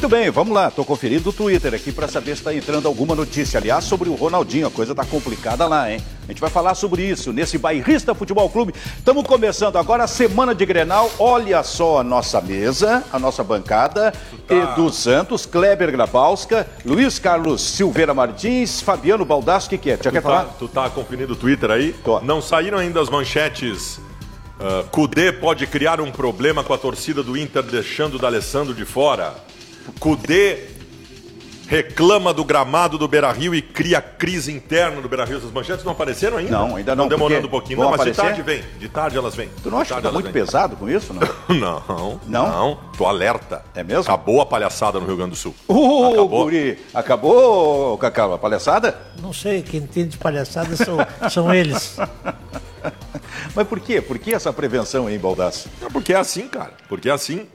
Muito bem, vamos lá. Tô conferindo o Twitter aqui para saber se está entrando alguma notícia. Aliás, sobre o Ronaldinho, a coisa tá complicada lá, hein? A gente vai falar sobre isso nesse Bairrista Futebol Clube. Estamos começando agora a semana de Grenal. Olha só a nossa mesa, a nossa bancada. Tá. Edu Santos, Kleber Grabauska, Luiz Carlos Silveira Martins, Fabiano Baldasco, o que é? Já quer falar? Tu tá conferindo o Twitter aí? Tô. Não saíram ainda as manchetes... Coudet pode criar um problema com a torcida do Inter deixando o D'Alessandro de fora. Coudet reclama do gramado do Beira-Rio e cria crise interna do Beira-Rio. Essas manchetes não apareceram ainda? Não, ainda não. Estão demorando um pouquinho. Não, mas aparecer? De tarde vem. De tarde elas vêm. Tu não acha que tá muito pesado com isso, não? Não. Tô alerta. É mesmo? Acabou a palhaçada no Rio Grande do Sul. Acabou. Guri. Acabou, Cacau, a palhaçada? Não sei, quem entende de palhaçada são eles. Mas por quê? Por que essa prevenção aí, Baldassi? Porque é assim, cara. Porque é assim.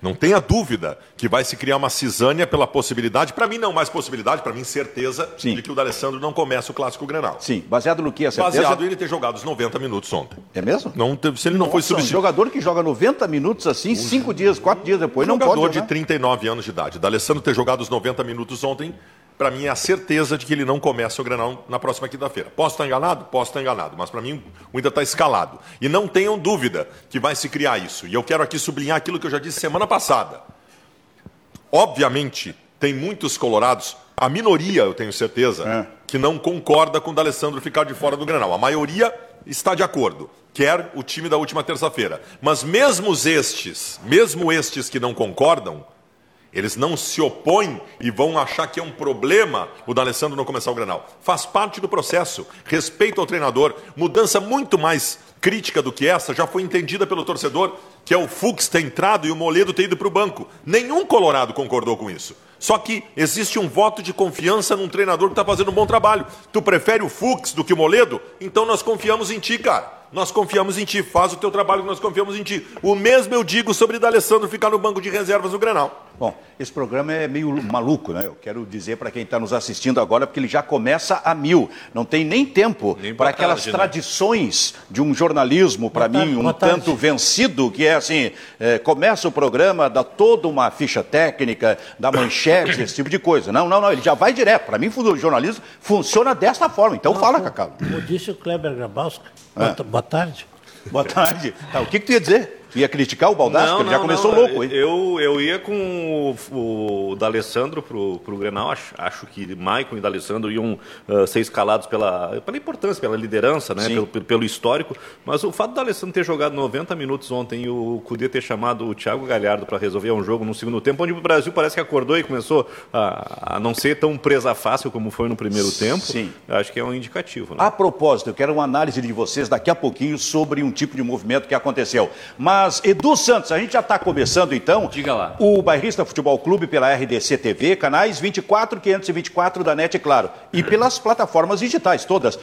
Não tenha dúvida que vai se criar uma cisânia pela possibilidade, para mim não mais possibilidade, para mim certeza, sim, de que o D'Alessandro não começa o Clássico Grenal. Sim, baseado no que é certeza? Baseado em ele ter jogado os 90 minutos ontem. É mesmo? Não, se ele não foi substituído. Um jogador que joga 90 minutos assim, 5 dias, 4 dias depois, não pode jogar. Um jogador de 39 anos de idade. D'Alessandro ter jogado os 90 minutos ontem, para mim é a certeza de que ele não começa o Grenal na próxima quinta-feira. Posso estar enganado? Posso estar enganado, mas para mim o Inter está escalado. E não tenham dúvida que vai se criar isso. E eu quero aqui sublinhar aquilo que eu já disse semana passada. Obviamente, tem muitos colorados, a minoria, eu tenho certeza, que não concorda com o D'Alessandro ficar de fora do Grenal. A maioria está de acordo, quer o time da última terça-feira. Mas mesmo estes que não concordam, eles não se opõem e vão achar que é um problema o D'Alessandro não começar o Grenal. Faz parte do processo. Respeito ao treinador. Mudança muito mais crítica do que essa já foi entendida pelo torcedor, que é o Fux ter entrado e o Moledo ter ido para o banco. Nenhum colorado concordou com isso. Só que existe um voto de confiança num treinador que está fazendo um bom trabalho. Tu prefere o Fux do que o Moledo? Então nós confiamos em ti, cara. Nós confiamos em ti, faz o teu trabalho que nós confiamos em ti. O mesmo eu digo sobre D'Alessandro ficar no banco de reservas no Grenal. Bom, esse programa é meio maluco, né? Eu quero dizer para quem está nos assistindo agora, porque ele já começa a mil. Não tem nem tempo para aquelas tradições de um jornalismo, para mim, um tanto vencido, que é assim, começa o programa, dá toda uma ficha técnica, dá manchete, esse tipo de coisa. Não, ele já vai direto. Para mim, o jornalismo funciona desta forma. Então fala, Cacau. Como disse o Kleber Grabauska, Boa tarde. Boa tarde. Tá, o que tu ia dizer? Tu ia criticar o Baldasco? Ele já começou louco, hein? Eu ia com o D'Alessandro pro Grenal. Acho que Maicon e D'Alessandro iam ser escalados pela importância, pela liderança, né? Pelo histórico. Mas o fato do D'Alessandro ter jogado 90 minutos ontem e o Coudet ter chamado o Thiago Galhardo para resolver um jogo no segundo tempo, onde o Brasil parece que acordou e começou a não ser tão presa fácil como foi no primeiro tempo, sim, acho que é um indicativo, né? A propósito, eu quero uma análise de vocês daqui a pouquinho sobre um tipo de movimento que aconteceu. Mas, Edu Santos, a gente já está começando, então. Diga lá. O Bairrista Futebol Clube pela RDC TV, canais 24, 524 da NET, claro. E pelas plataformas digitais todas.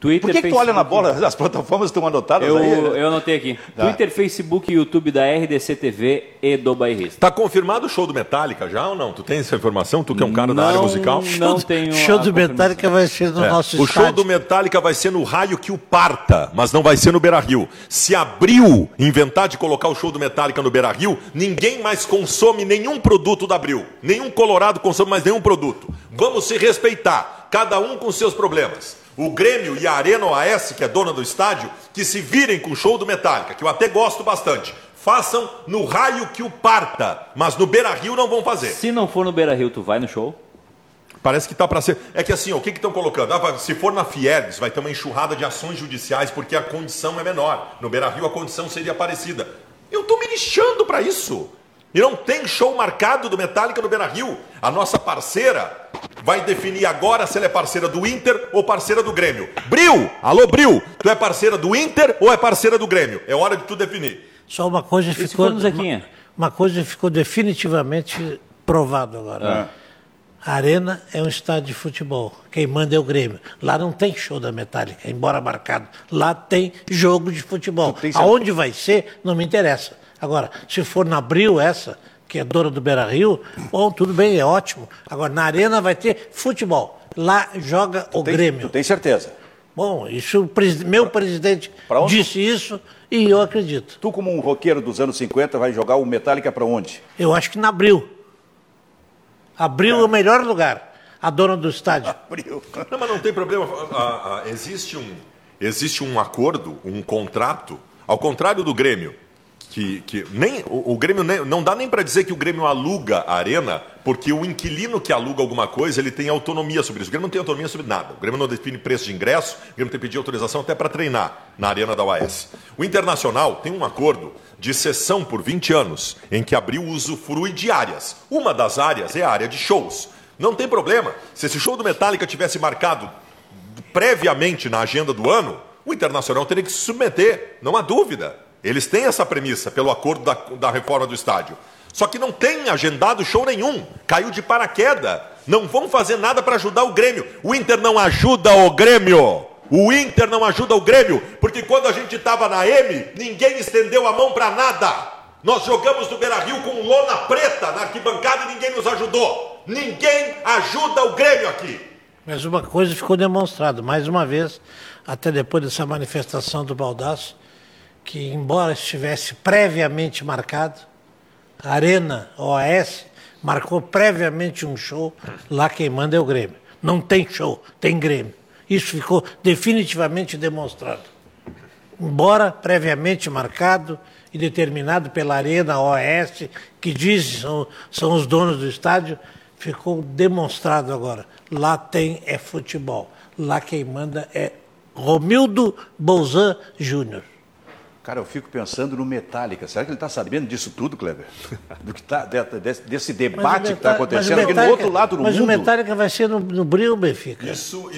Twitter, por que Facebook, tu olha na bola? As plataformas estão anotadas aí? Eu anotei aqui. Tá. Twitter, Facebook e YouTube da RDC TV e do Bairrista. Está confirmado o show do Metallica já ou não? Tu tem essa informação? Tu que é um cara da área musical? Não tenho. O show do Metallica vai ser no nosso estádio. O show do Metallica vai ser no raio que o parta, mas não vai ser no Beira-Rio. Se Abril inventar de colocar o show do Metallica no Beira-Rio, ninguém mais consome nenhum produto da Abril. Nenhum colorado consome mais nenhum produto. Vamos se respeitar, cada um com seus problemas. O Grêmio e a Arena OAS, que é dona do estádio, que se virem com o show do Metallica, que eu até gosto bastante. Façam no raio que o parta, mas no Beira-Rio não vão fazer. Se não for no Beira-Rio, tu vai no show? Parece que tá para ser... É que assim, ó, o que estão colocando? Se for na Fiergs, vai ter uma enxurrada de ações judiciais, porque a condição é menor. No Beira-Rio, a condição seria parecida. Eu tô me lixando para isso. E não tem show marcado do Metallica no Beira-Rio. A nossa parceira vai definir agora se ela é parceira do Inter ou parceira do Grêmio. Bril! Alô, Bril! Tu é parceira do Inter ou é parceira do Grêmio? É hora de tu definir. Só uma coisa ficou... Uma coisa ficou definitivamente provado agora. A Arena é um estádio de futebol. Quem manda é o Grêmio. Lá não tem show da Metallica, embora marcado. Lá tem jogo de futebol. Aonde vai ser, não me interessa. Agora, se for na Abril essa, que é dona do Beira-Rio, bom, tudo bem, é ótimo. Agora, na Arena vai ter futebol. Lá joga o Grêmio. Tu tem certeza? Bom, isso meu presidente disse isso e eu acredito. Tu, como um roqueiro dos anos 50, vai jogar o Metallica para onde? Eu acho que na Bril. Abril é o melhor lugar, a dona do estádio. Abril. Não, mas não tem problema. Existe um acordo, um contrato, ao contrário do Grêmio. Que nem, o Grêmio nem, não dá nem para dizer que o Grêmio aluga a arena, porque o inquilino que aluga alguma coisa, ele tem autonomia sobre isso. O Grêmio não tem autonomia sobre nada. O Grêmio não define preço de ingresso, o Grêmio tem que pedir autorização até para treinar na Arena da OAS. O Internacional tem um acordo de cessão por 20 anos, em que Abril usufrui de áreas. Uma das áreas é a área de shows. Não tem problema. Se esse show do Metallica tivesse marcado previamente na agenda do ano, o Internacional teria que se submeter, não há dúvida. Eles têm essa premissa pelo acordo da reforma do estádio. Só que não tem agendado show nenhum. Caiu de paraquedas. Não vão fazer nada para ajudar o Grêmio. O Inter não ajuda o Grêmio. O Inter não ajuda o Grêmio. Porque quando a gente estava na M, ninguém estendeu a mão para nada. Nós jogamos do Beira-Rio com lona preta na arquibancada e ninguém nos ajudou. Ninguém ajuda o Grêmio aqui. Mas uma coisa ficou demonstrada. Mais uma vez, até depois dessa manifestação do Baldasco, que embora estivesse previamente marcado, a Arena OAS marcou previamente um show, lá quem manda é o Grêmio. Não tem show, tem Grêmio. Isso ficou definitivamente demonstrado. Embora previamente marcado e determinado pela Arena OAS, que diz são os donos do estádio, ficou demonstrado agora. Lá tem é futebol, lá quem manda é Romildo Bolzan Júnior. Cara, eu fico pensando no Metallica. Será que ele está sabendo disso tudo, Kleber? Do que tá, desse debate que está acontecendo aqui no outro lado do mundo? Mas o Metallica vai ser no Bril, Benfica. Isso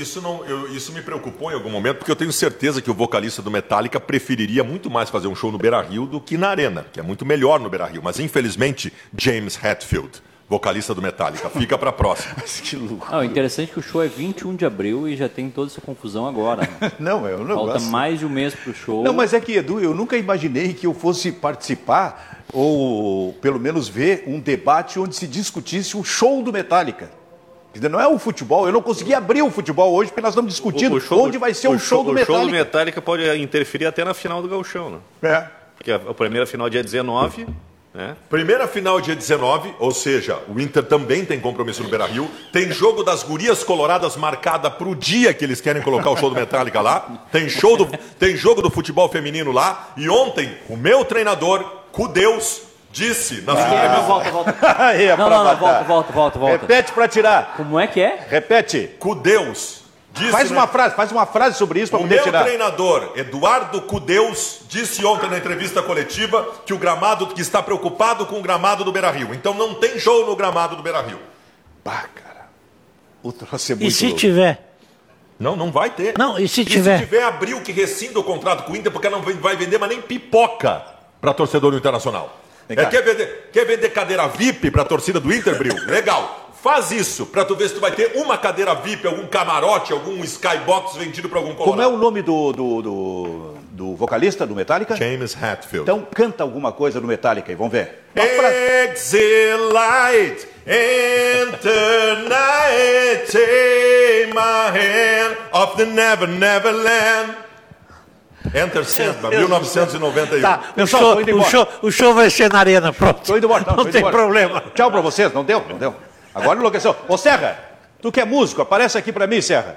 me preocupou em algum momento, porque eu tenho certeza que o vocalista do Metallica preferiria muito mais fazer um show no Beira-Rio do que na Arena, que é muito melhor no Beira-Rio. Mas, infelizmente, James Hetfield, vocalista do Metallica, fica para a próxima. Mas que louco. Não, interessante que o show é 21 de abril e já tem toda essa confusão agora. Né? Não, é um negócio. Falta mais de um mês para o show. Não, mas é que, Edu, eu nunca imaginei que eu fosse participar ou, pelo menos, ver um debate onde se discutisse o show do Metallica. Não é o futebol, eu não consegui abrir o futebol hoje porque nós estamos discutindo onde vai ser o show do Metallica. O show do Metallica pode interferir até na final do Gauchão, né? É. Porque a primeira final dia 19... É. Primeira final dia 19, ou seja, o Inter também tem compromisso no Beira-Rio. Tem jogo das gurias coloradas marcada para o dia que eles querem colocar o show do Metallica lá. Tem jogo do futebol feminino lá. E ontem, o meu treinador, Coudet, disse... Volta. É não, volta. Repete para tirar. Como é que é? Repete. Coudet disse... Faz uma frase sobre isso para poder tirar. O meu treinador, Eduardo Coudet, disse ontem na entrevista coletiva que o gramado, que está preocupado com o gramado do Beira-Rio. Então não tem show no gramado do Beira-Rio. Bah, cara. O troço é muito louco. Tiver? Não vai ter. Não, e se tiver Abril que rescinda o contrato com o Inter, porque ela não vai vender mais nem pipoca para torcedor do Internacional. Quer vender cadeira VIP para a torcida do Inter, Bril? Legal. Faz isso, pra tu ver se tu vai ter uma cadeira VIP, algum camarote, algum skybox vendido pra algum colorado. Como é o nome do vocalista do Metallica? James Hetfield. Então canta alguma coisa do Metallica e vamos ver. Exilite in the night, take my hand of the never, never land. Enter Sandman, 1991. Tá, pessoal, o show vai ser na arena, pronto. Tô indo embora. Não tem problema. Tchau pra vocês, não deu? Agora enlouqueceu. Ô Serra, tu que é músico, aparece aqui pra mim, Serra.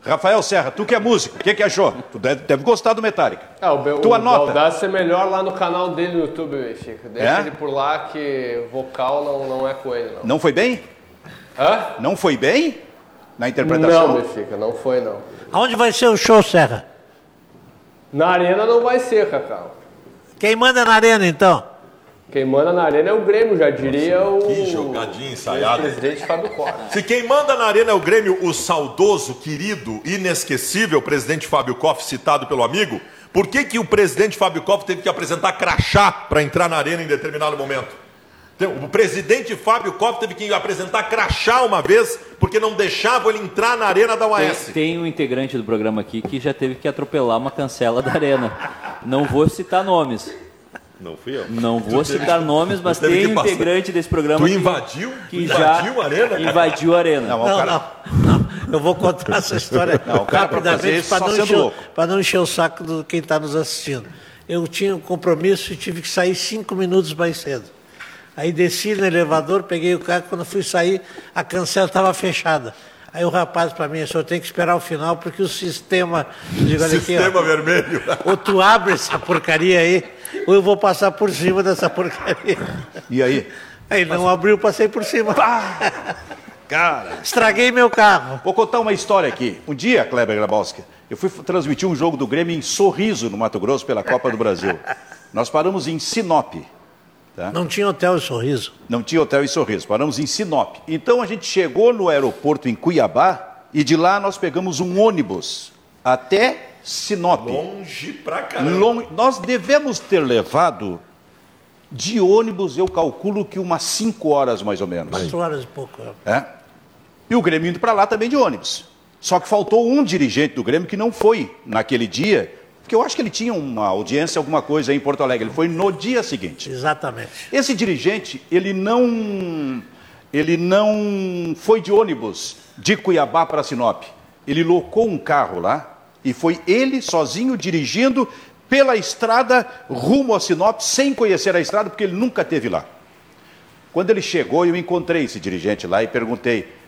Rafael Serra, tu que é músico, o que achou? Tu deve gostar do Metallica. Tua nota. O Baldasco é melhor lá no canal dele no YouTube, Benfica. Deixa ele por lá que vocal não é com ele, não. Não foi bem? Hã? Não foi bem? Na interpretação? Não, Benfica, não foi, não. Aonde vai ser o show, Serra? Na arena não vai ser, Cacau. Quem manda na arena, então? Quem manda na arena é o Grêmio, já diria o... Que jogadinha ensaiada. O presidente Fábio Koff. Se quem manda na arena é o Grêmio, o saudoso, querido, inesquecível presidente Fábio Koff, citado pelo amigo, por que o presidente Fábio Koff teve que apresentar crachá para entrar na arena em determinado momento? O presidente Fábio Koff teve que apresentar crachá uma vez, porque não deixavam ele entrar na arena da UAS. Tem um integrante do programa aqui que já teve que atropelar uma cancela da arena. Não vou citar nomes. Não fui eu. Não vou citar nomes, mas tem um integrante desse programa. Tu invadiu? Que invadiu a arena? Invadiu a arena. Não, Eu vou contar essa história rapidamente para não encher o saco de quem está nos assistindo. Eu tinha um compromisso e tive que sair 5 minutos mais cedo. Aí desci no elevador, peguei o carro, quando fui sair, a cancela estava fechada. Aí o rapaz para mim, o senhor tem que esperar o final, porque o sistema... Digo, olha aqui, sistema ó, vermelho. Ou tu abre essa porcaria aí, ou eu vou passar por cima dessa porcaria. E aí? Aí não abriu, passei por cima. Pá! Cara... Estraguei meu carro. Vou contar uma história aqui. Um dia, Kleber Grabauska, eu fui transmitir um jogo do Grêmio em Sorriso, no Mato Grosso, pela Copa do Brasil. Nós paramos em Sinop. Tá? Não tinha hotel em Sorriso. Não tinha hotel em Sorriso, paramos em Sinop. Então a gente chegou no aeroporto em Cuiabá e de lá nós pegamos um ônibus até Sinop. Longe pra caramba. Nós devemos ter levado de ônibus, eu calculo que umas 5 horas mais ou menos. 4 horas e pouco. É? E o Grêmio indo pra lá também de ônibus. Só que faltou um dirigente do Grêmio que não foi naquele dia... Porque eu acho que ele tinha uma audiência, alguma coisa aí em Porto Alegre. Ele foi no dia seguinte. Exatamente. Esse dirigente, ele não foi de ônibus de Cuiabá para Sinop. Ele locou um carro lá e foi ele sozinho dirigindo pela estrada rumo a Sinop, sem conhecer a estrada, porque ele nunca esteve lá. Quando ele chegou, eu encontrei esse dirigente lá e perguntei...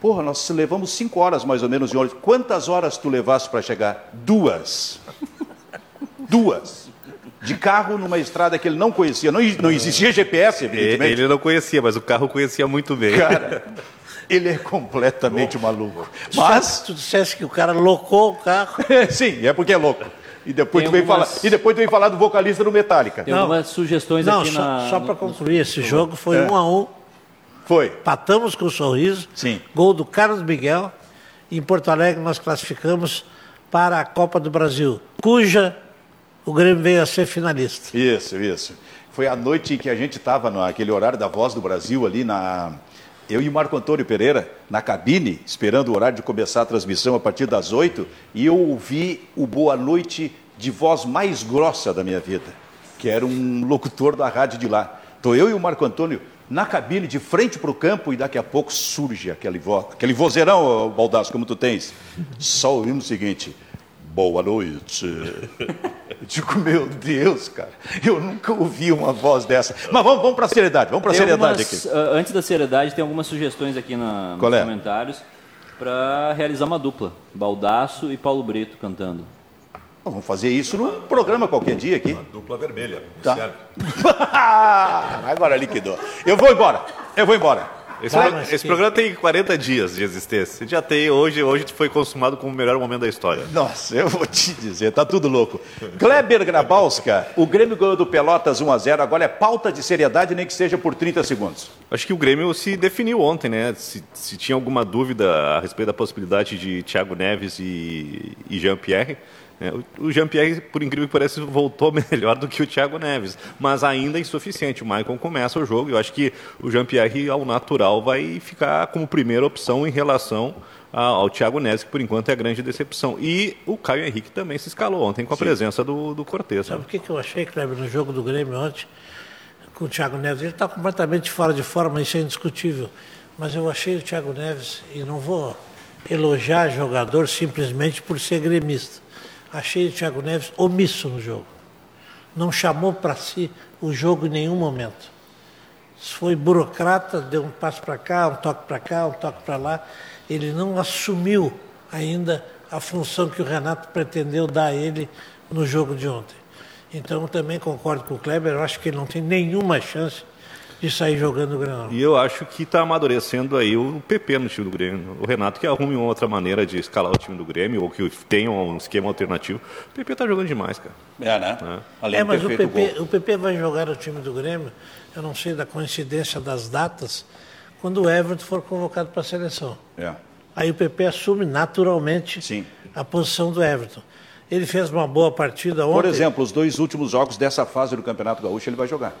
Porra, nós levamos 5 horas mais ou menos de ônibus. Quantas horas tu levaste para chegar? 2. 2. De carro numa estrada que ele não conhecia. Não existia GPS, evidentemente. Ele não conhecia, mas o carro conhecia muito bem. Cara, ele é completamente maluco. Mas... Tu disseste que o cara locou o carro. Sim, é porque é louco. E depois tu vem falar do vocalista do Metallica. Tem algumas sugestões aqui na... Não, só para concluir, esse jogo foi 1-1. Foi. Patamos com o Sorriso. Sim. Gol do Carlos Miguel. Em Porto Alegre nós classificamos para a Copa do Brasil, cuja o Grêmio veio a ser finalista. Isso. Foi a noite em que a gente estava naquele horário da Voz do Brasil ali na... Eu e o Marco Antônio Pereira na cabine, esperando o horário de começar a transmissão a partir das 8. E eu ouvi o Boa Noite de voz mais grossa da minha vida, que era um locutor da rádio de lá. Então eu e o Marco Antônio na cabine, de frente para o campo, e daqui a pouco surge aquele vozeirão, Baldasco, como tu tens. Só ouvindo o seguinte: boa noite. Eu digo, meu Deus, cara, eu nunca ouvi uma voz dessa. Mas vamos para a seriedade, aqui. Antes da seriedade, tem algumas sugestões aqui nos comentários para realizar uma dupla, Baldasso e Paulo Brito cantando. Nós vamos fazer isso num programa qualquer dia aqui. Uma dupla vermelha, tá. Agora liquidou. Eu vou embora. Esse programa tem 40 dias de existência. Já tem, hoje foi consumado como o melhor momento da história. Nossa, eu vou te dizer, tá tudo louco. Kleber Grabauska, o Grêmio ganhou do Pelotas 1-0, agora é pauta de seriedade, nem que seja por 30 segundos. Acho que o Grêmio se definiu ontem, né? Se tinha alguma dúvida a respeito da possibilidade de Thiago Neves e Jean-Pierre, o Jean-Pierre, por incrível que pareça, voltou melhor do que o Thiago Neves, mas ainda é insuficiente. O Maicon começa o jogo e eu acho que o Jean-Pierre, ao natural, vai ficar como primeira opção em relação ao Thiago Neves, que por enquanto é a grande decepção. E o Caio Henrique também se escalou ontem com a presença do Cortez. Sabe o que eu achei, Kleber, no jogo do Grêmio ontem, com o Thiago Neves? Ele está completamente fora de forma, isso é indiscutível. Mas eu achei o Thiago Neves, e não vou elogiar jogador simplesmente por ser gremista, achei o Thiago Neves omisso no jogo. Não chamou para si o jogo em nenhum momento. Foi burocrata, deu um passo para cá, um toque para cá, um toque para lá. Ele não assumiu ainda a função que o Renato pretendeu dar a ele no jogo de ontem. Então, eu também concordo com o Kleber, eu acho que ele não tem nenhuma chance de sair jogando o Grenal. E eu acho que está amadurecendo aí o Pepe no time do Grêmio. O Renato que arrume uma outra maneira de escalar o time do Grêmio, ou que tenha um esquema alternativo. O Pepe está jogando demais, cara. É, né? É mas o Pepe vai jogar o time do Grêmio, eu não sei da coincidência das datas, quando o Everton for convocado para a seleção. É. Aí o Pepe assume naturalmente a posição do Everton. Ele fez uma boa partida ontem. Por exemplo, os 2 últimos jogos dessa fase do Campeonato Gaúcho ele vai jogar.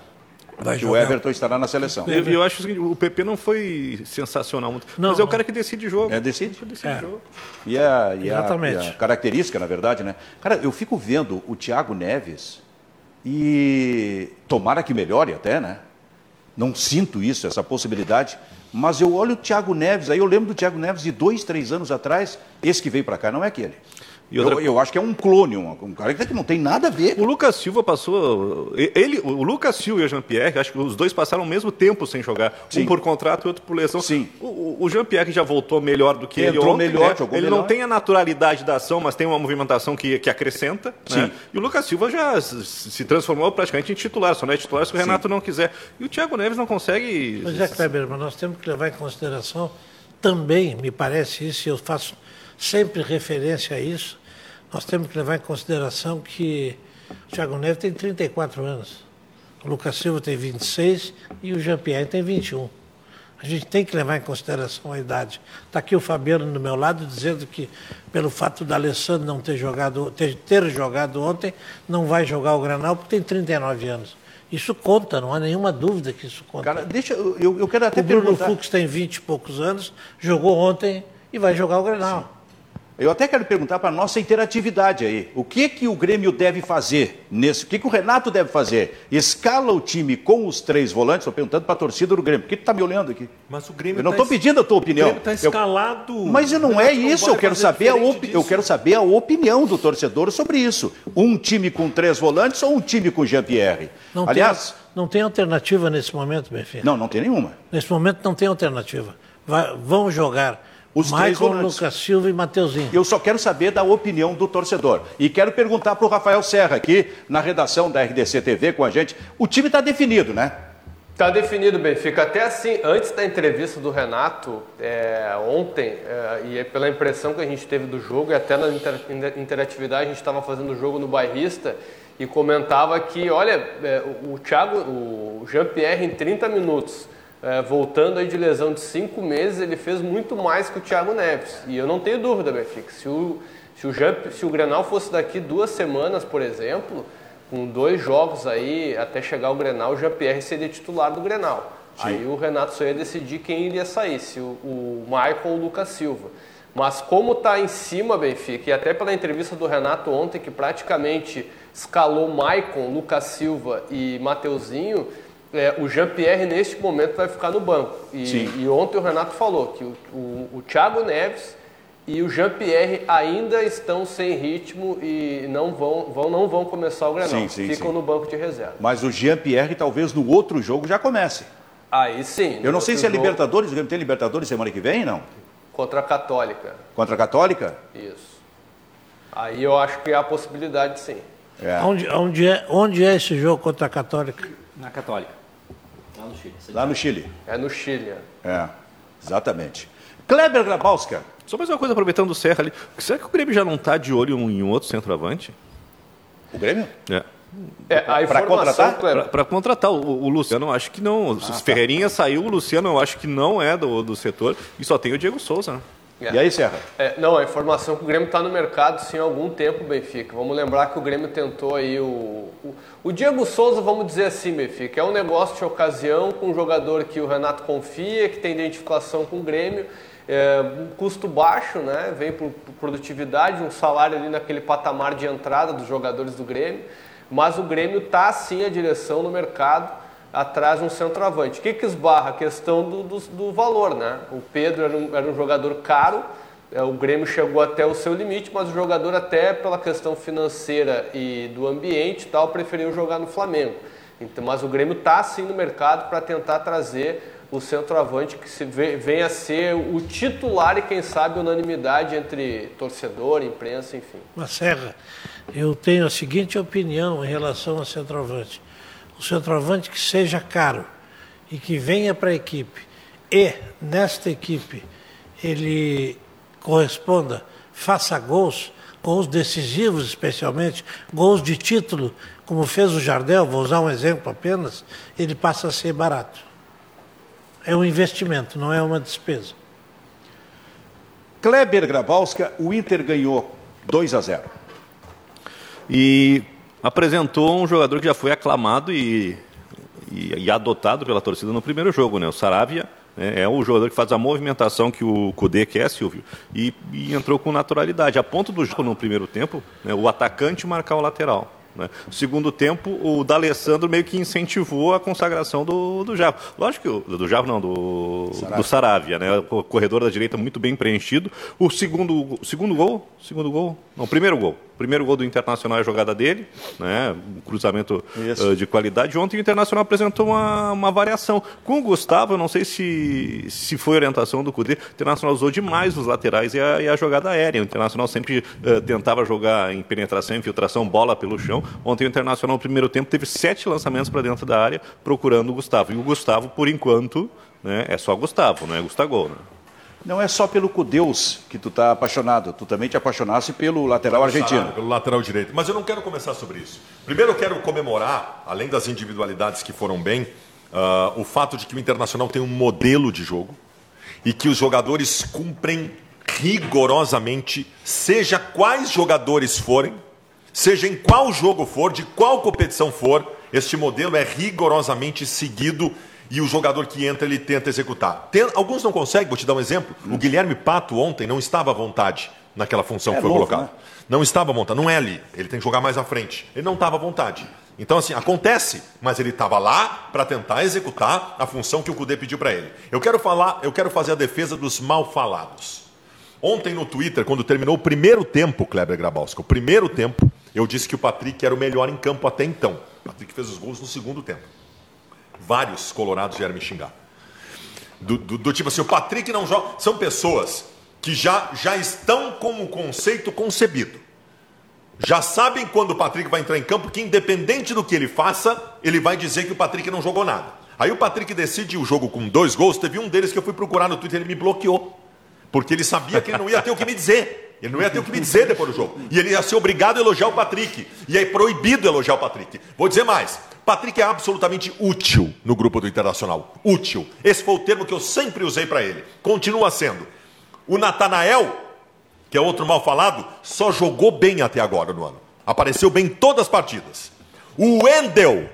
O Everton estará na seleção. Eu acho que o PP não foi sensacional muito. Não, mas é o cara que decide o jogo. Decide o jogo. E a característica, na verdade, né? Cara, eu fico vendo o Thiago Neves e tomara que melhore até, né? Não sinto isso, essa possibilidade. Mas eu olho o Thiago Neves, aí eu lembro do Thiago Neves de 2, 3 anos atrás, esse que veio para cá não é aquele. Eu acho que é um clone, um cara que não tem nada a ver. O Lucas Silva passou... O Lucas Silva e o Jean-Pierre, acho que os dois passaram o mesmo tempo sem jogar. Sim. Um por contrato e outro por lesão. Sim. O Jean-Pierre já voltou melhor do que ele ontem, jogou melhor. Não tem a naturalidade da ação, mas tem uma movimentação que acrescenta. Sim. Né? E o Lucas Silva já se transformou praticamente em titular. Só não é titular se o Renato não quiser. E o Thiago Neves não consegue... Mas é, Kleber, mas nós temos que levar em consideração também, me parece isso, eu faço sempre referência a isso. Nós temos que levar em consideração que o Thiago Neves tem 34 anos, o Lucas Silva tem 26 e o Jean-Pierre tem 21. A gente tem que levar em consideração a idade. Está aqui o Fabiano do meu lado dizendo que, pelo fato do Alessandro não ter jogado ontem, não vai jogar o Grenal porque tem 39 anos. Isso conta, não há nenhuma dúvida que isso conta. Cara, deixa, eu quero até perguntar. O Fux tem 20 e poucos anos, jogou ontem e vai jogar o Grenal. Eu até quero perguntar para a nossa interatividade aí. O que o Grêmio deve fazer nesse... O que o Renato deve fazer? Escala o time com os 3 volantes? Estou perguntando para a torcida do Grêmio. Por que tu está me olhando aqui? Mas o Grêmio... Eu não estou pedindo a tua opinião. O Grêmio está escalado. Mas não é isso. Eu quero saber a opinião do torcedor sobre isso. Um time com 3 volantes ou um time com Jean-Pierre? Aliás... Não tem alternativa nesse momento, meu filho. Não tem nenhuma. Nesse momento não tem alternativa. Vão jogar... Os Maicon, Lucas Silva e Mateuzinho. Eu só quero saber da opinião do torcedor. E quero perguntar para o Rafael Serra aqui, na redação da RDC TV com a gente. O time está definido, né? Está definido, Benfica. Até assim, antes da entrevista do Renato, ontem, e pela impressão que a gente teve do jogo, e até na interatividade, a gente estava fazendo o jogo no Bairrista, e comentava que, olha, o Jean-Pierre em 30 minutos... voltando aí de lesão de 5 meses, ele fez muito mais que o Thiago Neves. E eu não tenho dúvida, Benfica, se o Grenal fosse daqui 2 semanas, por exemplo, com 2 jogos aí, até chegar o Grenal, o Jean-Pierre seria titular do Grenal. Sim. Aí o Renato só ia decidir quem iria sair, se o Maicon ou o Lucas Silva. Mas como está em cima, Benfica, e até pela entrevista do Renato ontem, que praticamente escalou Maicon, Lucas Silva e Mateuzinho... o Jean-Pierre, neste momento, vai ficar no banco. E ontem o Renato falou que o Thiago Neves e o Jean-Pierre ainda estão sem ritmo e não vão começar o Grenal. Ficam no banco de reserva. Mas o Jean-Pierre, talvez, no outro jogo já comece. Aí sim. Eu não sei se é Libertadores. O Grêmio tem Libertadores semana que vem, não? Contra a Católica. Contra a Católica? Isso. Aí eu acho que há a possibilidade, sim. É. Onde é esse jogo contra a Católica? Na Católica. Lá no Chile. É no Chile. É, exatamente. Kleber Grabauska. Só mais uma coisa, aproveitando o Serra ali. Será que o Grêmio já não está de olho em um outro centroavante? O Grêmio? É. Para contratar? Para contratar. O Luciano, eu acho que não. Ferreirinha saiu, o Luciano, eu acho que não é do setor. E só tem o Diego Souza, né? E aí, Serra? Não, a informação que o Grêmio está no mercado, sim, há algum tempo, Benfica. Vamos lembrar que o Grêmio tentou aí o Diego Souza, vamos dizer assim, Benfica. É um negócio de ocasião com um jogador que o Renato confia, que tem identificação com o Grêmio. Custo baixo, né? Vem por produtividade, um salário ali naquele patamar de entrada dos jogadores do Grêmio. Mas o Grêmio está, sim, a direção no mercado, atrás de um centroavante. O que esbarra? A questão do valor, né? O Pedro era um jogador caro, o Grêmio chegou até o seu limite, mas o jogador até pela questão financeira e do ambiente e tal, preferiu jogar no Flamengo. Então, mas o Grêmio está sim no mercado para tentar trazer o centroavante que venha a ser o titular e quem sabe unanimidade entre torcedor, imprensa, enfim. Mas Serra, eu tenho a seguinte opinião em relação ao centroavante. O centroavante que seja caro e que venha para a equipe e, nesta equipe, ele corresponda, faça gols decisivos especialmente, gols de título, como fez o Jardel, vou usar um exemplo apenas, ele passa a ser barato. É um investimento, não é uma despesa. Kleber Grabauska, o Inter ganhou 2-0. E... apresentou um jogador que já foi aclamado e adotado pela torcida no primeiro jogo, né? O Saravia, né? É o jogador que faz a movimentação que o Coudet quer, Silvio, e entrou com naturalidade. A ponto do jogo no primeiro tempo, né? O atacante marcar o lateral. Né? No segundo tempo, o D'Alessandro meio que incentivou a consagração do Java. Lógico que do Saravia, né? O corredor da direita muito bem preenchido. O primeiro gol do Internacional é a jogada dele, né? Um cruzamento de qualidade. Ontem o Internacional apresentou uma variação. Com o Gustavo, eu não sei se foi orientação do Coudet, o Internacional usou demais os laterais e a jogada aérea. O Internacional sempre tentava jogar em penetração, infiltração, bola pelo chão. Ontem o Internacional, no primeiro tempo, teve 7 lançamentos para dentro da área, procurando o Gustavo. E o Gustavo, por enquanto, né, é só Gustavo, não é Gustavo, né? Não é só pelo Cudeus que tu tá apaixonado. Tu também te apaixonaste pelo lateral argentino. Pelo lateral direito. Mas eu não quero começar sobre isso. Primeiro eu quero comemorar, além das individualidades que foram bem, o fato de que o Internacional tem um modelo de jogo e que os jogadores cumprem rigorosamente, seja quais jogadores forem, seja em qual jogo for, de qual competição for, este modelo é rigorosamente seguido. E o jogador que entra, ele tenta executar. Alguns não conseguem, vou te dar um exemplo. O Guilherme Pato ontem não estava à vontade naquela função que foi colocada. Né? Não estava à vontade, não é ali. Ele tem que jogar mais à frente. Ele não estava à vontade. Então, assim, acontece, mas ele estava lá para tentar executar a função que o Coudet pediu para ele. Eu quero fazer a defesa dos mal falados. Ontem no Twitter, quando terminou o primeiro tempo, Kleber Grabauska, o primeiro tempo, eu disse que o Patrick era o melhor em campo até então. O Patrick fez os gols no segundo tempo. Vários colorados vieram me xingar. Do tipo assim, o Patrick não joga... São pessoas que já estão com o conceito concebido. Já sabem quando o Patrick vai entrar em campo que, independente do que ele faça, ele vai dizer que o Patrick não jogou nada. Aí o Patrick decide o jogo com 2 gols. Teve um deles que eu fui procurar no Twitter e ele me bloqueou. Porque ele sabia que ele não ia ter o que me dizer. Ele não ia ter o que me dizer depois do jogo. E ele ia ser obrigado a elogiar o Patrick. E é proibido elogiar o Patrick. Vou dizer mais. Patrick é absolutamente útil no grupo do Internacional. Útil. Esse foi o termo que eu sempre usei para ele. Continua sendo. O Natanael, que é outro mal falado, só jogou bem até agora no ano. Apareceu bem em todas as partidas. O Wendel,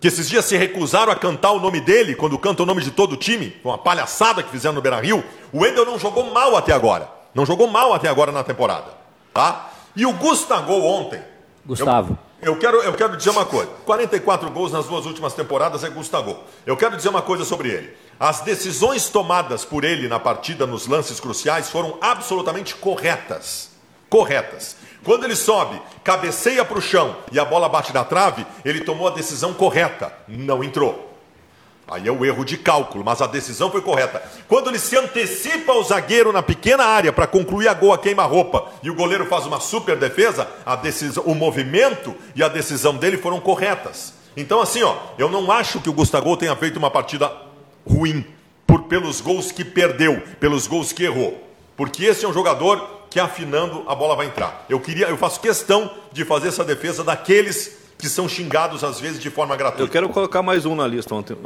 que esses dias se recusaram a cantar o nome dele, quando canta o nome de todo o time, uma palhaçada que fizeram no Beira-Rio, o Wendel não jogou mal até agora. Não jogou mal até agora na temporada, tá? E o Gustavo ontem... Gustavo. Eu quero dizer uma coisa. 44 gols nas 2 últimas temporadas é Gustavo. Eu quero dizer uma coisa sobre ele. As decisões tomadas por ele na partida, nos lances cruciais, foram absolutamente corretas. Corretas. Quando ele sobe, cabeceia para o chão e a bola bate na trave, ele tomou a decisão correta. Não entrou. Aí é o erro de cálculo, mas a decisão foi correta. Quando ele se antecipa ao zagueiro na pequena área para concluir a gol a queima-roupa e o goleiro faz uma super defesa, o movimento e a decisão dele foram corretas. Então assim, eu não acho que o Gustavo tenha feito uma partida ruim pelos gols que perdeu, pelos gols que errou. Porque esse é um jogador que afinando a bola vai entrar. Eu faço questão de fazer essa defesa daqueles que são xingados, às vezes, de forma gratuita. Eu quero colocar mais um na lista ontem.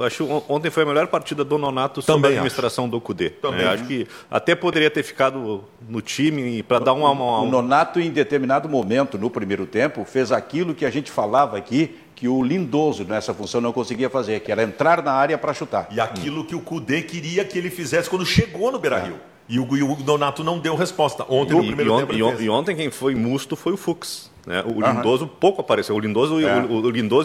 Ontem foi a melhor partida do Nonato sobre a administração do Coudet. Também. Acho que até poderia ter ficado no time para dar uma... O Nonato, em determinado momento, no primeiro tempo, fez aquilo que a gente falava aqui, que o Lindoso, nessa função, não conseguia fazer, que era entrar na área para chutar. E aquilo que o Coudet queria que ele fizesse quando chegou no Beira-Rio. E o Nonato não deu resposta. Ontem, no primeiro tempo... E ontem quem foi musto foi o Fux. Né? O Lindoso pouco apareceu. O Lindoso e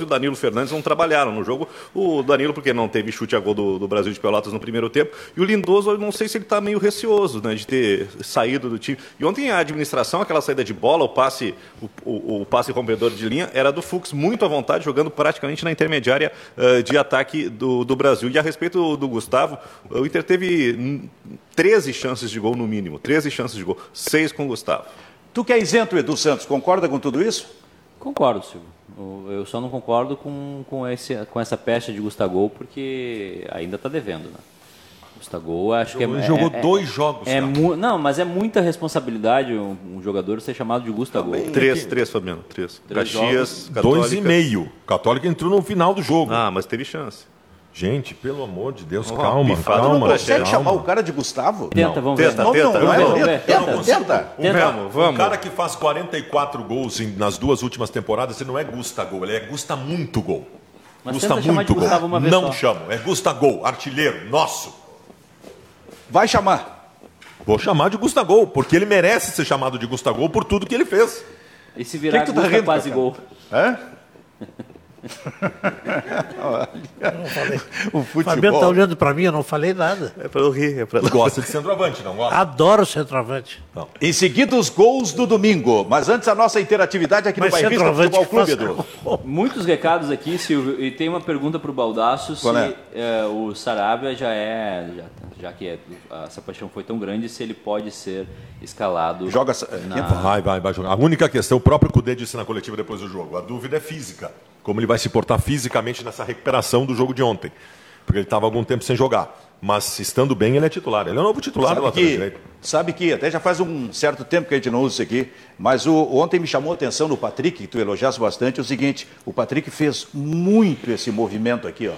o Danilo Fernandes não trabalharam no jogo. O Danilo, porque não teve chute a gol do Brasil de Pelotas no primeiro tempo. E o Lindoso, eu não sei se ele está meio receoso, né, de ter saído do time. E ontem a administração, aquela saída de bola, o passe rompedor de linha, era do Fux muito à vontade, jogando praticamente na intermediária de ataque do Brasil. E a respeito do Gustavo, o Inter teve 13 chances de gol no mínimo, 13 chances de gol, 6 com o Gustavo. Tu que é isento, Edu Santos, concorda com tudo isso? Concordo, Silvio. Eu só não concordo com essa pecha de Gustavo, porque ainda está devendo, né? Gustavo, acho que ele jogou 2 jogos. Não, mas é muita responsabilidade um jogador ser chamado de Gustavo. 3, Fabiano, 3. Caxias, Católica. 2,5. Católica entrou no final do jogo. Ah, mas teve chance. Gente, pelo amor de Deus, calma. Não consegue chamar o cara de Gustavo? Tenta, vamos ver. O cara que faz 44 gols nas 2 últimas temporadas, ele não é Gustavo, ele é Gusta muito gol. Mas Gusta muito gol. Não chamo, é Gustavo, artilheiro nosso. Vai chamar. Vou chamar de Gustavo, porque ele merece ser chamado de Gustavo por tudo que ele fez. E se virar que tu tá rindo, quase Cacau? Gol. Hã? Não falei. O futebol. Fabiano tá olhando para mim, eu não falei nada. É para eu rir, é para. Gosta de centroavante, não gosta? Adoro centroavante. Não. Em seguida, os gols do domingo. Mas antes, a nossa interatividade aqui no Bairrista Futebol Clube, Edu. Muitos recados aqui, Silvio. E tem uma pergunta para o Baldasco: se o Saravia já que essa paixão foi tão grande, se ele pode ser escalado. Joga. Vai jogar. A única questão, o próprio Coudet disse na coletiva depois do jogo: a dúvida é física. Como ele vai se portar fisicamente nessa recuperação do jogo de ontem. Porque ele estava algum tempo sem jogar. Mas, estando bem, ele é titular. Ele é o novo titular do lateral direito. Sabe que, até já faz um certo tempo que a gente não usa isso aqui, mas ontem me chamou a atenção no Patrick, que tu elogiaste bastante, o seguinte, o Patrick fez muito esse movimento aqui, ó,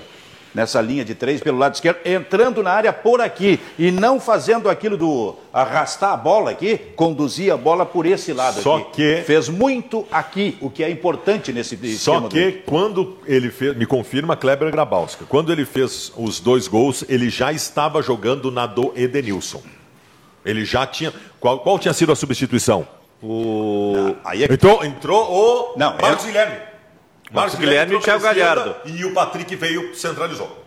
nessa linha de três pelo lado esquerdo, entrando na área por aqui e não fazendo aquilo do arrastar a bola aqui, conduzir a bola por esse lado só aqui. Que fez muito aqui, o que é importante nesse esquema. Só que quando ele fez, me confirma Kleber Grabauska, quando ele fez os dois gols, ele já estava jogando na do Edenilson. Ele já tinha... Qual tinha sido a substituição? Entrou o... Não, Marcos Guilherme. Marcos Guilherme e o Thiago Galhardo. E o Patrick veio, centralizou.